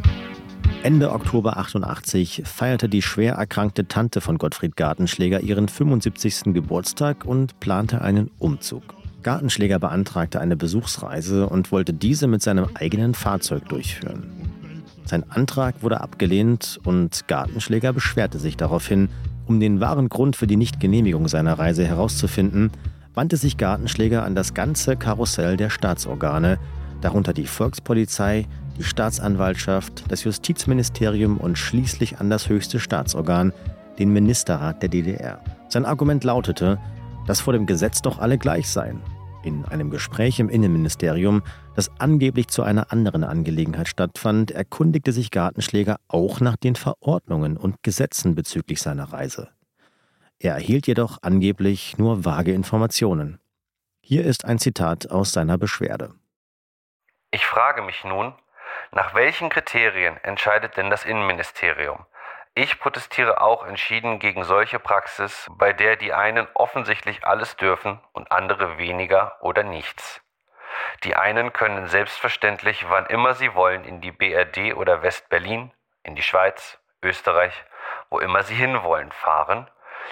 Ende Oktober achtundachtzig feierte die schwer erkrankte Tante von Gottfried Gartenschläger ihren fünfundsiebzigsten Geburtstag und plante einen Umzug. Gartenschläger beantragte eine Besuchsreise und wollte diese mit seinem eigenen Fahrzeug durchführen. Sein Antrag wurde abgelehnt und Gartenschläger beschwerte sich daraufhin. Um den wahren Grund für die Nichtgenehmigung seiner Reise herauszufinden, wandte sich Gartenschläger an das ganze Karussell der Staatsorgane, darunter die Volkspolizei, die Staatsanwaltschaft, das Justizministerium und schließlich an das höchste Staatsorgan, den Ministerrat der D D R. Sein Argument lautete, dass vor dem Gesetz doch alle gleich seien. In einem Gespräch im Innenministerium, das angeblich zu einer anderen Angelegenheit stattfand, erkundigte sich Gartenschläger auch nach den Verordnungen und Gesetzen bezüglich seiner Reise. Er erhielt jedoch angeblich nur vage Informationen. Hier ist ein Zitat aus seiner Beschwerde. Ich frage mich nun, nach welchen Kriterien entscheidet denn das Innenministerium? Ich protestiere auch entschieden gegen solche Praxis, bei der die einen offensichtlich alles dürfen und andere weniger oder nichts. Die einen können selbstverständlich, wann immer sie wollen, in die B R D oder West-Berlin, in die Schweiz, Österreich, wo immer sie hinwollen, fahren.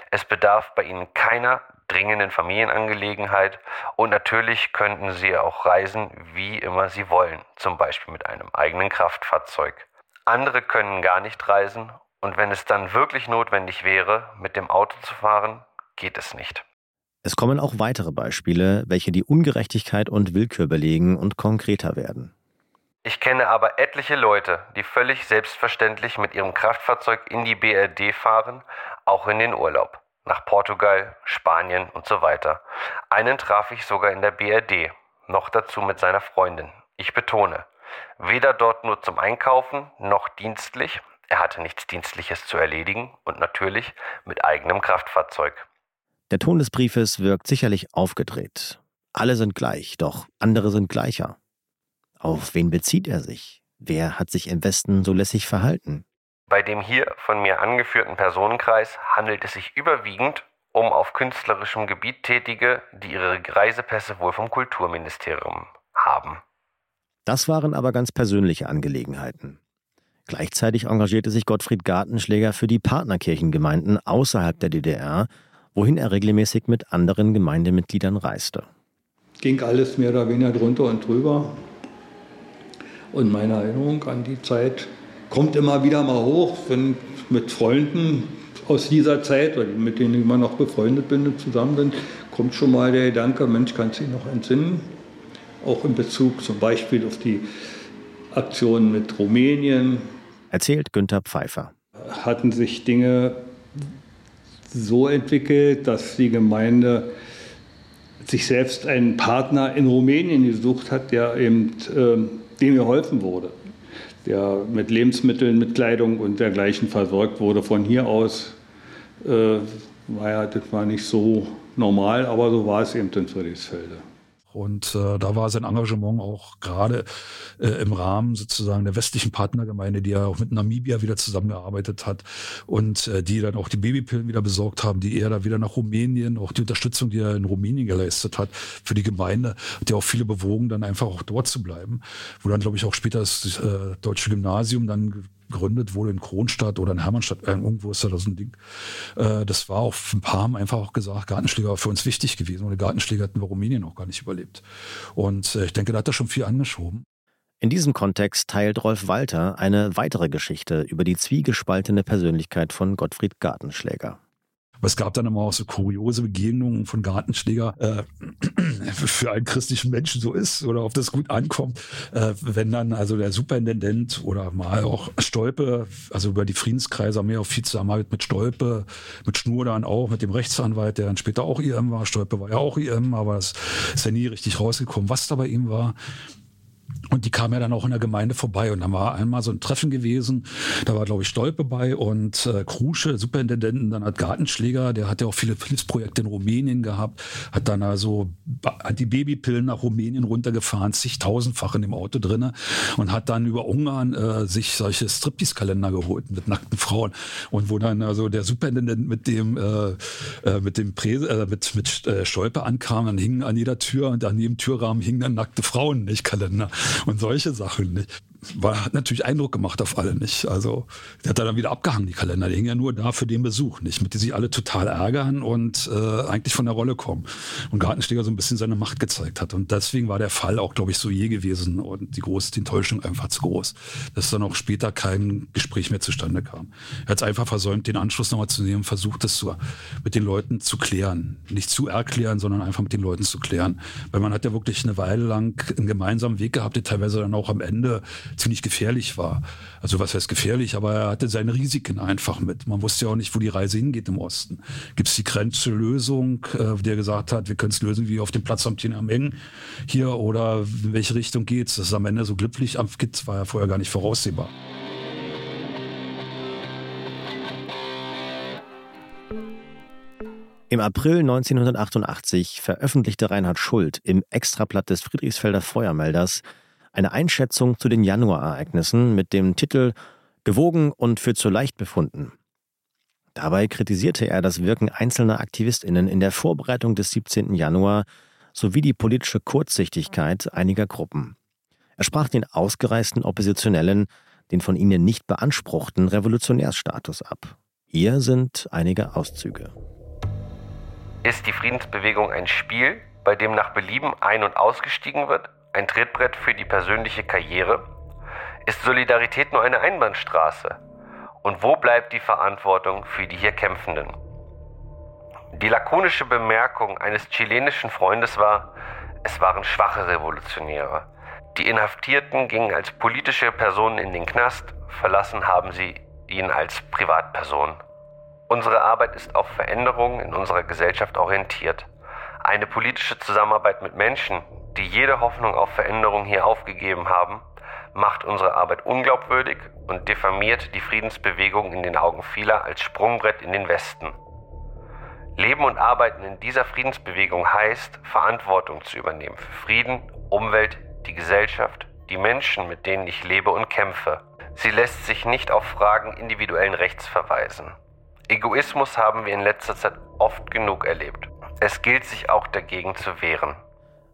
Es bedarf bei ihnen keiner dringenden Familienangelegenheit. Und natürlich könnten sie auch reisen, wie immer sie wollen, zum Beispiel mit einem eigenen Kraftfahrzeug. Andere können gar nicht reisen und wenn es dann wirklich notwendig wäre, mit dem Auto zu fahren, geht es nicht. Es kommen auch weitere Beispiele, welche die Ungerechtigkeit und Willkür belegen und konkreter werden. Ich kenne aber etliche Leute, die völlig selbstverständlich mit ihrem Kraftfahrzeug in die B R D fahren, auch in den Urlaub, nach Portugal, Spanien und so weiter. Einen traf ich sogar in der B R D, noch dazu mit seiner Freundin. Ich betone, weder dort nur zum Einkaufen noch dienstlich, er hatte nichts Dienstliches zu erledigen und natürlich mit eigenem Kraftfahrzeug. Der Ton des Briefes wirkt sicherlich aufgedreht. Alle sind gleich, doch andere sind gleicher. Auf wen bezieht er sich? Wer hat sich im Westen so lässig verhalten? Bei dem hier von mir angeführten Personenkreis handelt es sich überwiegend um auf künstlerischem Gebiet Tätige, die ihre Reisepässe wohl vom Kulturministerium haben. Das waren aber ganz persönliche Angelegenheiten. Gleichzeitig engagierte sich Gottfried Gartenschläger für die Partnerkirchengemeinden außerhalb der D D R, wohin er regelmäßig mit anderen Gemeindemitgliedern reiste. Ging alles mehr oder weniger drunter und drüber. Und meine Erinnerung an die Zeit kommt immer wieder mal hoch, wenn mit Freunden aus dieser Zeit, mit denen ich immer noch befreundet bin und zusammen bin, kommt schon mal der Gedanke, Mensch, kannst du dich noch entsinnen? Auch in Bezug zum Beispiel auf die Aktionen mit Rumänien. Erzählt Günter Pfeiffer. Hatten sich Dinge so entwickelt, dass die Gemeinde sich selbst einen Partner in Rumänien gesucht hat, der eben, äh, dem geholfen wurde, der mit Lebensmitteln, mit Kleidung und dergleichen versorgt wurde. Von hier aus äh, war ja, das war nicht so normal, aber so war es eben in Friedrichsfelde. Und äh, da war sein Engagement auch gerade äh, im Rahmen sozusagen der westlichen Partnergemeinde, die ja auch mit Namibia wieder zusammengearbeitet hat und äh, die dann auch die Babypillen wieder besorgt haben, die er da wieder nach Rumänien, auch die Unterstützung, die er in Rumänien geleistet hat für die Gemeinde, hat ja auch viele bewogen, dann einfach auch dort zu bleiben, wo dann glaube ich auch später das äh, deutsche Gymnasium dann gegründet wurde in Kronstadt oder in Hermannstadt, irgendwo ist da so ein Ding. Das war auch ein paar haben einfach auch gesagt, Gartenschläger war für uns wichtig gewesen. Ohne Gartenschläger hätten wir Rumänien auch gar nicht überlebt. Und ich denke, da hat er schon viel angeschoben. In diesem Kontext teilt Rolf Walter eine weitere Geschichte über die zwiegespaltene Persönlichkeit von Gottfried Gartenschläger. Aber es gab dann immer auch so kuriose Begegnungen von Gartenschläger, äh, für einen christlichen Menschen so ist oder ob das gut ankommt, äh, wenn dann also der Superintendent oder mal auch Stolpe, also über die Friedenskreise haben wir auch viel Zusammenarbeit mit Stolpe, mit Schnur dann auch, mit dem Rechtsanwalt, der dann später auch I M war. Stolpe war ja auch I M, aber es ist ja nie richtig rausgekommen, was da bei ihm war. Und die kamen ja dann auch in der Gemeinde vorbei. Und dann war einmal so ein Treffen gewesen. Da war, glaube ich, Stolpe bei und äh, Krusche, Superintendenten. Dann hat Gartenschläger, der hat ja auch viele Hilfsprojekte in Rumänien gehabt. Hat dann also hat die Babypillen nach Rumänien runtergefahren, zigtausendfach in dem Auto drinne. Und hat dann über Ungarn äh, sich solche Striptease-Kalender geholt mit nackten Frauen. Und wo dann also der Superintendent mit dem, äh, mit dem Präse, äh, mit, mit äh, Stolpe ankam, dann hingen an jeder Tür und an jedem Türrahmen hingen dann nackte Frauen, nicht Kalender. Und solche Sachen nicht. War, hat natürlich Eindruck gemacht auf alle nicht. Also, der hat dann wieder abgehangen, die Kalender. Die hingen ja nur da für den Besuch nicht, mit die sich alle total ärgern und äh, eigentlich von der Rolle kommen. Und Gartenschläger so ein bisschen seine Macht gezeigt hat. Und deswegen war der Fall auch, glaube ich, so je gewesen und die große die Enttäuschung einfach zu groß, dass dann auch später kein Gespräch mehr zustande kam. Er hat es einfach versäumt, den Anschluss nochmal zu nehmen, versucht, das zu, mit den Leuten zu klären. Nicht zu erklären, sondern einfach mit den Leuten zu klären. Weil man hat ja wirklich eine Weile lang einen gemeinsamen Weg gehabt, der teilweise dann auch am Ende ziemlich gefährlich war. Also was heißt gefährlich, aber er hatte seine Risiken einfach mit. Man wusste ja auch nicht, wo die Reise hingeht im Osten. Gibt es die Grenzlösung, äh, der gesagt hat, wir können es lösen wie auf dem Platz am Tiananmen hier oder in welche Richtung geht's? Dass es am Ende so glücklich abgeht, war ja vorher gar nicht voraussehbar. Im April neunzehnhundertachtundachtzig veröffentlichte Reinhard Schult im Extrablatt des Friedrichsfelder Feuermelders eine Einschätzung zu den Januarereignissen mit dem Titel »Gewogen und für zu leicht befunden«. Dabei kritisierte er das Wirken einzelner AktivistInnen in der Vorbereitung des siebzehnten Januar sowie die politische Kurzsichtigkeit einiger Gruppen. Er sprach den ausgereisten Oppositionellen, den von ihnen nicht beanspruchten Revolutionärstatus ab. Hier sind einige Auszüge. Ist die Friedensbewegung ein Spiel, bei dem nach Belieben ein- und ausgestiegen wird? Ein Trittbrett für die persönliche Karriere? Ist Solidarität nur eine Einbahnstraße? Und wo bleibt die Verantwortung für die hier Kämpfenden? Die lakonische Bemerkung eines chilenischen Freundes war, es waren schwache Revolutionäre. Die Inhaftierten gingen als politische Personen in den Knast, verlassen haben sie ihn als Privatperson. Unsere Arbeit ist auf Veränderungen in unserer Gesellschaft orientiert. Eine politische Zusammenarbeit mit Menschen, die jede Hoffnung auf Veränderung hier aufgegeben haben, macht unsere Arbeit unglaubwürdig und diffamiert die Friedensbewegung in den Augen vieler als Sprungbrett in den Westen. Leben und Arbeiten in dieser Friedensbewegung heißt, Verantwortung zu übernehmen für Frieden, Umwelt, die Gesellschaft, die Menschen, mit denen ich lebe und kämpfe. Sie lässt sich nicht auf Fragen individuellen Rechts verweisen. Egoismus haben wir in letzter Zeit oft genug erlebt. Es gilt, sich auch dagegen zu wehren.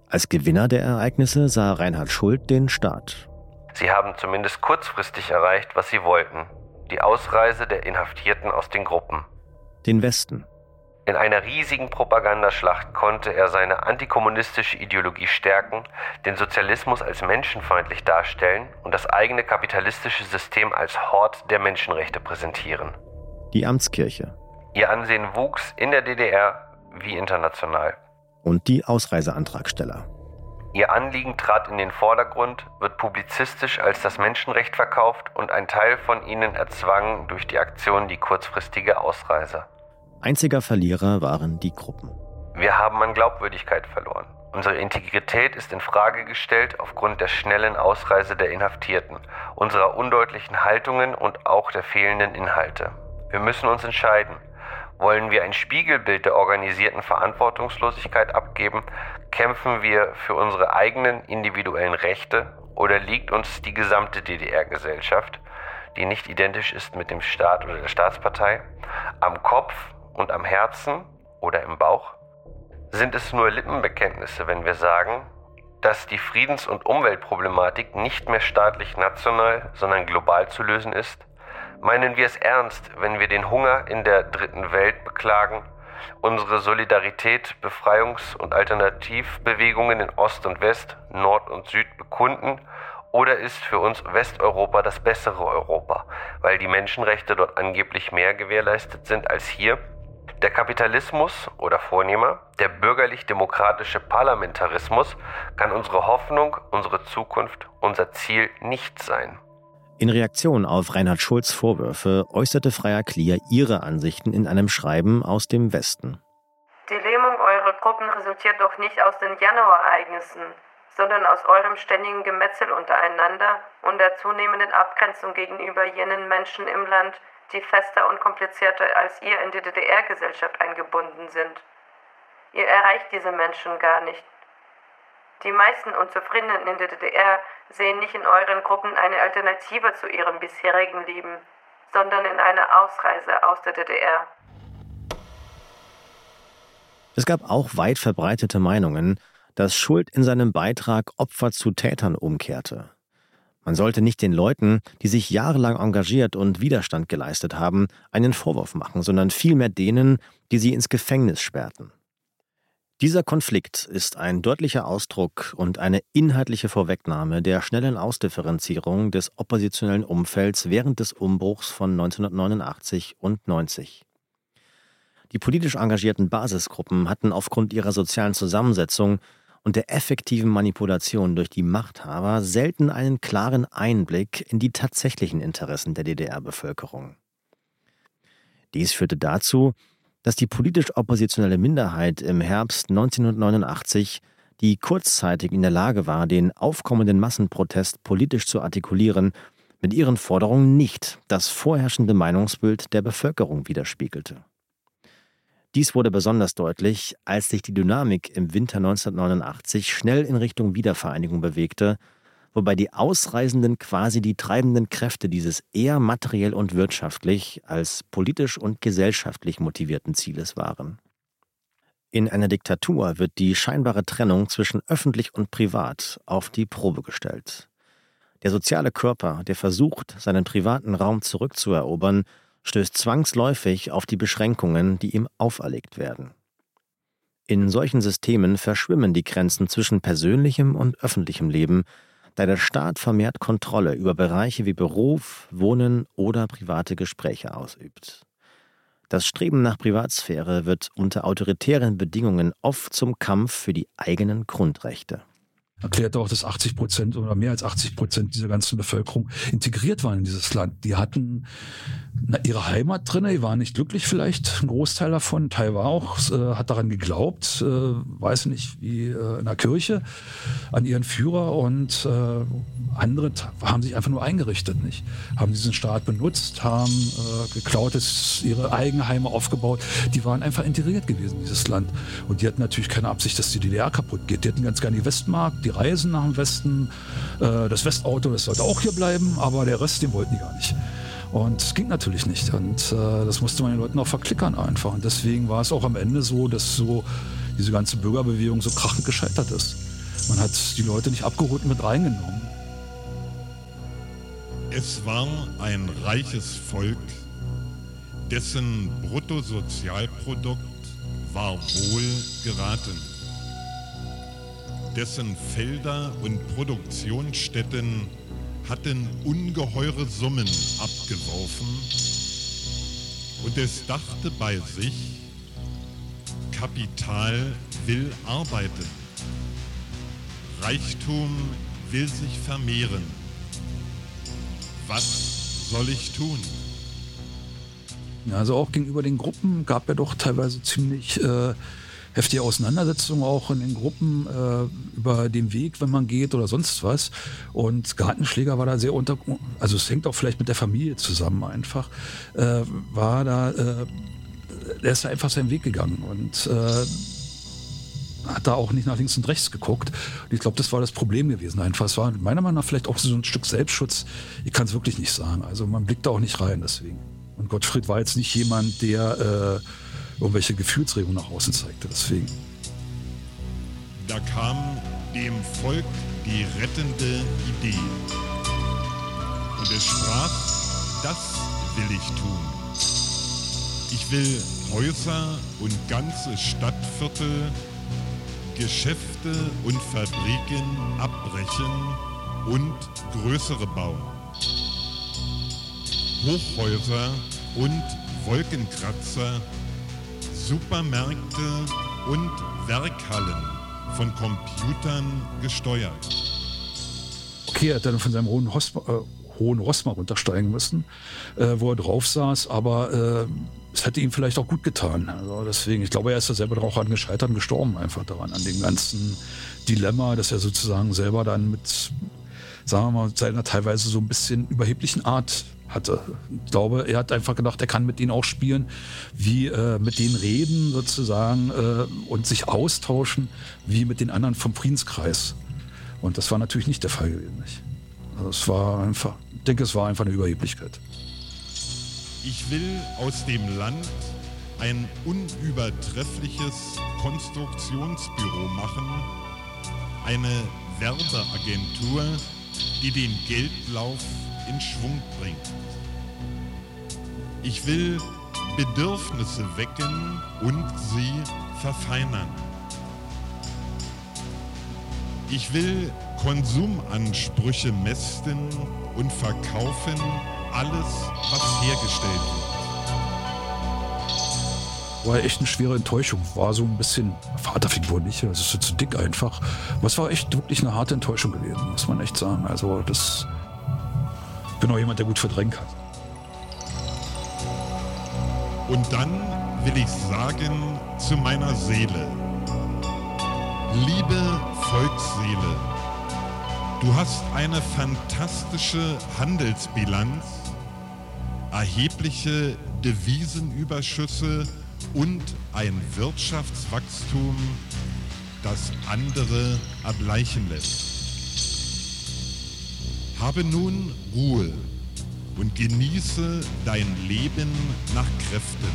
Als Gewinner der Ereignisse sah Reinhard Schult den Staat. Sie haben zumindest kurzfristig erreicht, was sie wollten. Die Ausreise der Inhaftierten aus den Gruppen. Den Westen. In einer riesigen Propagandaschlacht konnte er seine antikommunistische Ideologie stärken, den Sozialismus als menschenfeindlich darstellen und das eigene kapitalistische System als Hort der Menschenrechte präsentieren. Die Amtskirche. Ihr Ansehen wuchs in der D D R wie international. Und die Ausreiseantragsteller. Ihr Anliegen trat in den Vordergrund, wird publizistisch als das Menschenrecht verkauft und ein Teil von ihnen erzwang durch die Aktion die kurzfristige Ausreise. Einziger Verlierer waren die Gruppen. Wir haben an Glaubwürdigkeit verloren. Unsere Integrität ist in Frage gestellt aufgrund der schnellen Ausreise der Inhaftierten, unserer undeutlichen Haltungen und auch der fehlenden Inhalte. Wir müssen uns entscheiden. Wollen wir ein Spiegelbild der organisierten Verantwortungslosigkeit abgeben? Kämpfen wir für unsere eigenen individuellen Rechte oder liegt uns die gesamte D D R-Gesellschaft, die nicht identisch ist mit dem Staat oder der Staatspartei, am Kopf und am Herzen oder im Bauch? Sind es nur Lippenbekenntnisse, wenn wir sagen, dass die Friedens- und Umweltproblematik nicht mehr staatlich-national, sondern global zu lösen ist? Meinen wir es ernst, wenn wir den Hunger in der dritten Welt beklagen, unsere Solidarität, Befreiungs- und Alternativbewegungen in Ost und West, Nord und Süd bekunden? Oder ist für uns Westeuropa das bessere Europa, weil die Menschenrechte dort angeblich mehr gewährleistet sind als hier? Der Kapitalismus oder Vornehmer, der bürgerlich-demokratische Parlamentarismus kann unsere Hoffnung, unsere Zukunft, unser Ziel nicht sein. In Reaktion auf Reinhard Schults Vorwürfe äußerte Freya Klier ihre Ansichten in einem Schreiben aus dem Westen. Die Lähmung eurer Gruppen resultiert doch nicht aus den Januarereignissen, sondern aus eurem ständigen Gemetzel untereinander und der zunehmenden Abgrenzung gegenüber jenen Menschen im Land, die fester und komplizierter als ihr in die D D R-Gesellschaft eingebunden sind. Ihr erreicht diese Menschen gar nicht. Die meisten Unzufriedenen in der D D R sehen nicht in euren Gruppen eine Alternative zu ihrem bisherigen Leben, sondern in eine Ausreise aus der D D R. Es gab auch weit verbreitete Meinungen, dass Schult in seinem Beitrag Opfer zu Tätern umkehrte. Man sollte nicht den Leuten, die sich jahrelang engagiert und Widerstand geleistet haben, einen Vorwurf machen, sondern vielmehr denen, die sie ins Gefängnis sperrten. Dieser Konflikt ist ein deutlicher Ausdruck und eine inhaltliche Vorwegnahme der schnellen Ausdifferenzierung des oppositionellen Umfelds während des Umbruchs von neunzehnhundertneunundachtzig und neunzig. Die politisch engagierten Basisgruppen hatten aufgrund ihrer sozialen Zusammensetzung und der effektiven Manipulation durch die Machthaber selten einen klaren Einblick in die tatsächlichen Interessen der D D R-Bevölkerung. Dies führte dazu, dass die politisch oppositionelle Minderheit im Herbst neunzehnhundertneunundachtzig, die kurzzeitig in der Lage war, den aufkommenden Massenprotest politisch zu artikulieren, mit ihren Forderungen nicht das vorherrschende Meinungsbild der Bevölkerung widerspiegelte. Dies wurde besonders deutlich, als sich die Dynamik im Winter neunzehnhundertneunundachtzig schnell in Richtung Wiedervereinigung bewegte, wobei die Ausreisenden quasi die treibenden Kräfte dieses eher materiell und wirtschaftlich als politisch und gesellschaftlich motivierten Zieles waren. In einer Diktatur wird die scheinbare Trennung zwischen öffentlich und privat auf die Probe gestellt. Der soziale Körper, der versucht, seinen privaten Raum zurückzuerobern, stößt zwangsläufig auf die Beschränkungen, die ihm auferlegt werden. In solchen Systemen verschwimmen die Grenzen zwischen persönlichem und öffentlichem Leben, da der Staat vermehrt Kontrolle über Bereiche wie Beruf, Wohnen oder private Gespräche ausübt. Das Streben nach Privatsphäre wird unter autoritären Bedingungen oft zum Kampf für die eigenen Grundrechte. Erklärt auch, dass achtzig Prozent oder mehr als achtzig Prozent dieser ganzen Bevölkerung integriert waren in dieses Land. Die hatten na, ihre Heimat drin, die waren nicht glücklich vielleicht, ein Großteil davon, ein Teil war auch, äh, hat daran geglaubt, äh, weiß nicht, wie äh, in der Kirche, an ihren Führer und äh, andere haben sich einfach nur eingerichtet, nicht? Haben diesen Staat benutzt, haben äh, geklaut, ihre Eigenheime aufgebaut, die waren einfach integriert gewesen in dieses Land. Und die hatten natürlich keine Absicht, dass die D D R kaputt geht, die hatten ganz gerne die Westmark, die Reisen nach dem Westen, das Westauto, das sollte auch hier bleiben, aber der Rest, den wollten die gar nicht. Und es ging natürlich nicht und das musste man den Leuten auch verklickern einfach. Und deswegen war es auch am Ende so, dass so diese ganze Bürgerbewegung so krachend gescheitert ist. Man hat die Leute nicht abgeholt und mit reingenommen. Es war ein reiches Volk, dessen Bruttosozialprodukt war wohl geraten, dessen Felder und Produktionsstätten hatten ungeheure Summen abgeworfen und es dachte bei sich, Kapital will arbeiten, Reichtum will sich vermehren. Was soll ich tun? Also auch gegenüber den Gruppen gab ja doch teilweise ziemlich äh heftige Auseinandersetzungen auch in den Gruppen äh, über den Weg, wenn man geht oder sonst was. Und Gartenschläger war da sehr unter... Also es hängt auch vielleicht mit der Familie zusammen einfach. Äh, war da... Äh, er ist da einfach seinen Weg gegangen und äh, hat da auch nicht nach links und rechts geguckt. Und ich glaube, das war das Problem gewesen einfach. Es war meiner Meinung nach vielleicht auch so ein Stück Selbstschutz. Ich kann es wirklich nicht sagen. Also man blickt da auch nicht rein deswegen. Und Gottfried war jetzt nicht jemand, der... Äh, irgendwelche Gefühlsregungen nach außen zeigte, deswegen. Da kam dem Volk die rettende Idee. Und es sprach, das will ich tun. Ich will Häuser und ganze Stadtviertel, Geschäfte und Fabriken abbrechen und größere bauen. Hochhäuser und Wolkenkratzer, Supermärkte und Werkhallen von Computern gesteuert. Okay, er hat dann von seinem hohen, Hos- äh, hohen Ross mal runtersteigen müssen, äh, wo er drauf saß, aber es äh, hätte ihm vielleicht auch gut getan. Also deswegen, ich glaube, er ist ja selber auch an gescheitert und gestorben einfach daran, an dem ganzen Dilemma, dass er sozusagen selber dann mit, sagen wir mal, seiner teilweise so ein bisschen überheblichen Art hatte. Ich glaube, er hat einfach gedacht, er kann mit denen auch spielen, wie äh, mit denen reden sozusagen äh, und sich austauschen, wie mit den anderen vom Friedenskreis. Und das war natürlich nicht der Fall gewesen. Also es war einfach, ich denke, es war einfach eine Überheblichkeit. Ich will aus dem Land ein unübertreffliches Konstruktionsbüro machen, eine Werbeagentur, die den Geldlauf in Schwung bringt. Ich will Bedürfnisse wecken und sie verfeinern. Ich will Konsumansprüche mästen und verkaufen alles, was hergestellt wird. War echt eine schwere Enttäuschung. War so ein bisschen Vaterfigur nicht. Das ist so zu dick einfach. Aber es war echt wirklich eine harte Enttäuschung gewesen, muss man echt sagen. Also das... Ich bin auch jemand, der gut verdrängen kann. Und dann will ich sagen zu meiner Seele: Liebe Volksseele, du hast eine fantastische Handelsbilanz, erhebliche Devisenüberschüsse und ein Wirtschaftswachstum, das andere erbleichen lässt. Habe nun Ruhe und genieße dein Leben nach Kräften.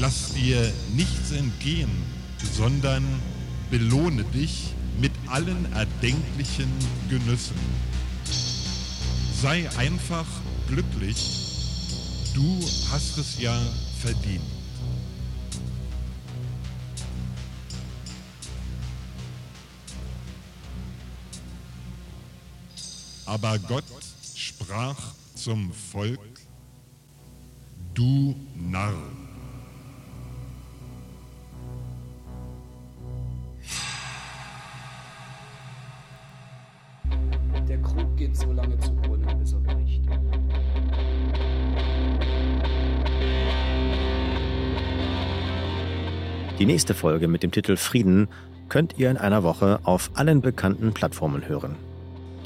Lass dir nichts entgehen, sondern belohne dich mit allen erdenklichen Genüssen. Sei einfach glücklich, du hast es ja verdient. Aber Gott sprach zum Volk: Du Narr! Der Krug geht so lange zugrunde, bis er bricht. Die nächste Folge mit dem Titel Frieden könnt ihr in einer Woche auf allen bekannten Plattformen hören.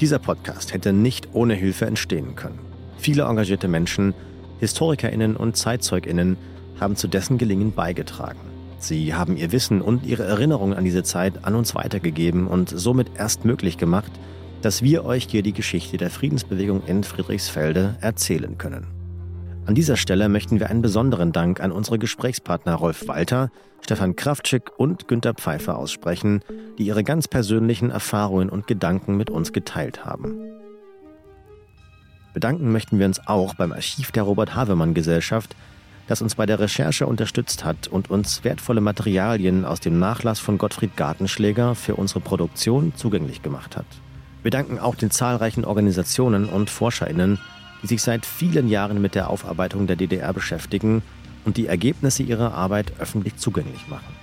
Dieser Podcast hätte nicht ohne Hilfe entstehen können. Viele engagierte Menschen, HistorikerInnen und ZeitzeugInnen haben zu dessen Gelingen beigetragen. Sie haben ihr Wissen und ihre Erinnerungen an diese Zeit an uns weitergegeben und somit erst möglich gemacht, dass wir euch hier die Geschichte der Friedensbewegung in Friedrichsfelde erzählen können. An dieser Stelle möchten wir einen besonderen Dank an unsere Gesprächspartner Rolf Walter, Stefan Krawczyk und Günter Pfeiffer aussprechen, die ihre ganz persönlichen Erfahrungen und Gedanken mit uns geteilt haben. Bedanken möchten wir uns auch beim Archiv der Robert-Havemann-Gesellschaft, das uns bei der Recherche unterstützt hat und uns wertvolle Materialien aus dem Nachlass von Gottfried Gartenschläger für unsere Produktion zugänglich gemacht hat. Wir danken auch den zahlreichen Organisationen und ForscherInnen, die sich seit vielen Jahren mit der Aufarbeitung der D D R beschäftigen und die Ergebnisse ihrer Arbeit öffentlich zugänglich machen.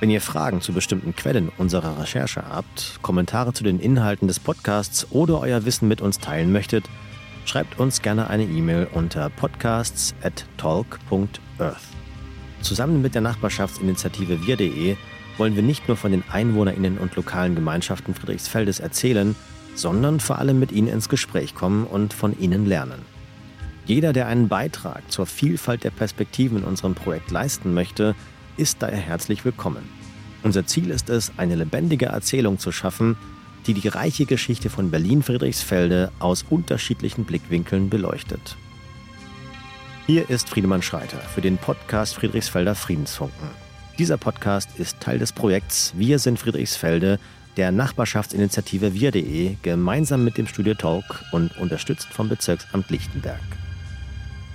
Wenn ihr Fragen zu bestimmten Quellen unserer Recherche habt, Kommentare zu den Inhalten des Podcasts oder euer Wissen mit uns teilen möchtet, schreibt uns gerne eine E-Mail unter podcasts at talk punkt earth. Zusammen mit der Nachbarschaftsinitiative wir punkt de wollen wir nicht nur von den EinwohnerInnen und lokalen Gemeinschaften Friedrichsfeldes erzählen, sondern vor allem mit ihnen ins Gespräch kommen und von ihnen lernen. Jeder, der einen Beitrag zur Vielfalt der Perspektiven in unserem Projekt leisten möchte, ist daher herzlich willkommen. Unser Ziel ist es, eine lebendige Erzählung zu schaffen, die die reiche Geschichte von Berlin-Friedrichsfelde aus unterschiedlichen Blickwinkeln beleuchtet. Hier ist Friedemann Schreiter für den Podcast Friedrichsfelder Friedensfunken. Dieser Podcast ist Teil des Projekts Wir sind Friedrichsfelde, der Nachbarschaftsinitiative wir punkt de, gemeinsam mit dem Studio Talk und unterstützt vom Bezirksamt Lichtenberg.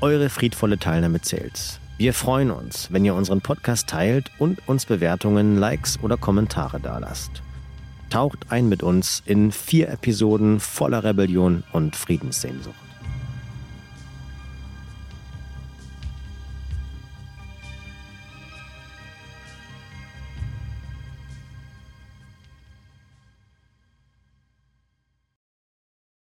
Eure friedvolle Teilnahme zählt. Wir freuen uns, wenn ihr unseren Podcast teilt und uns Bewertungen, Likes oder Kommentare dalasst. Taucht ein mit uns in vier Episoden voller Rebellion und Friedenssehnsucht.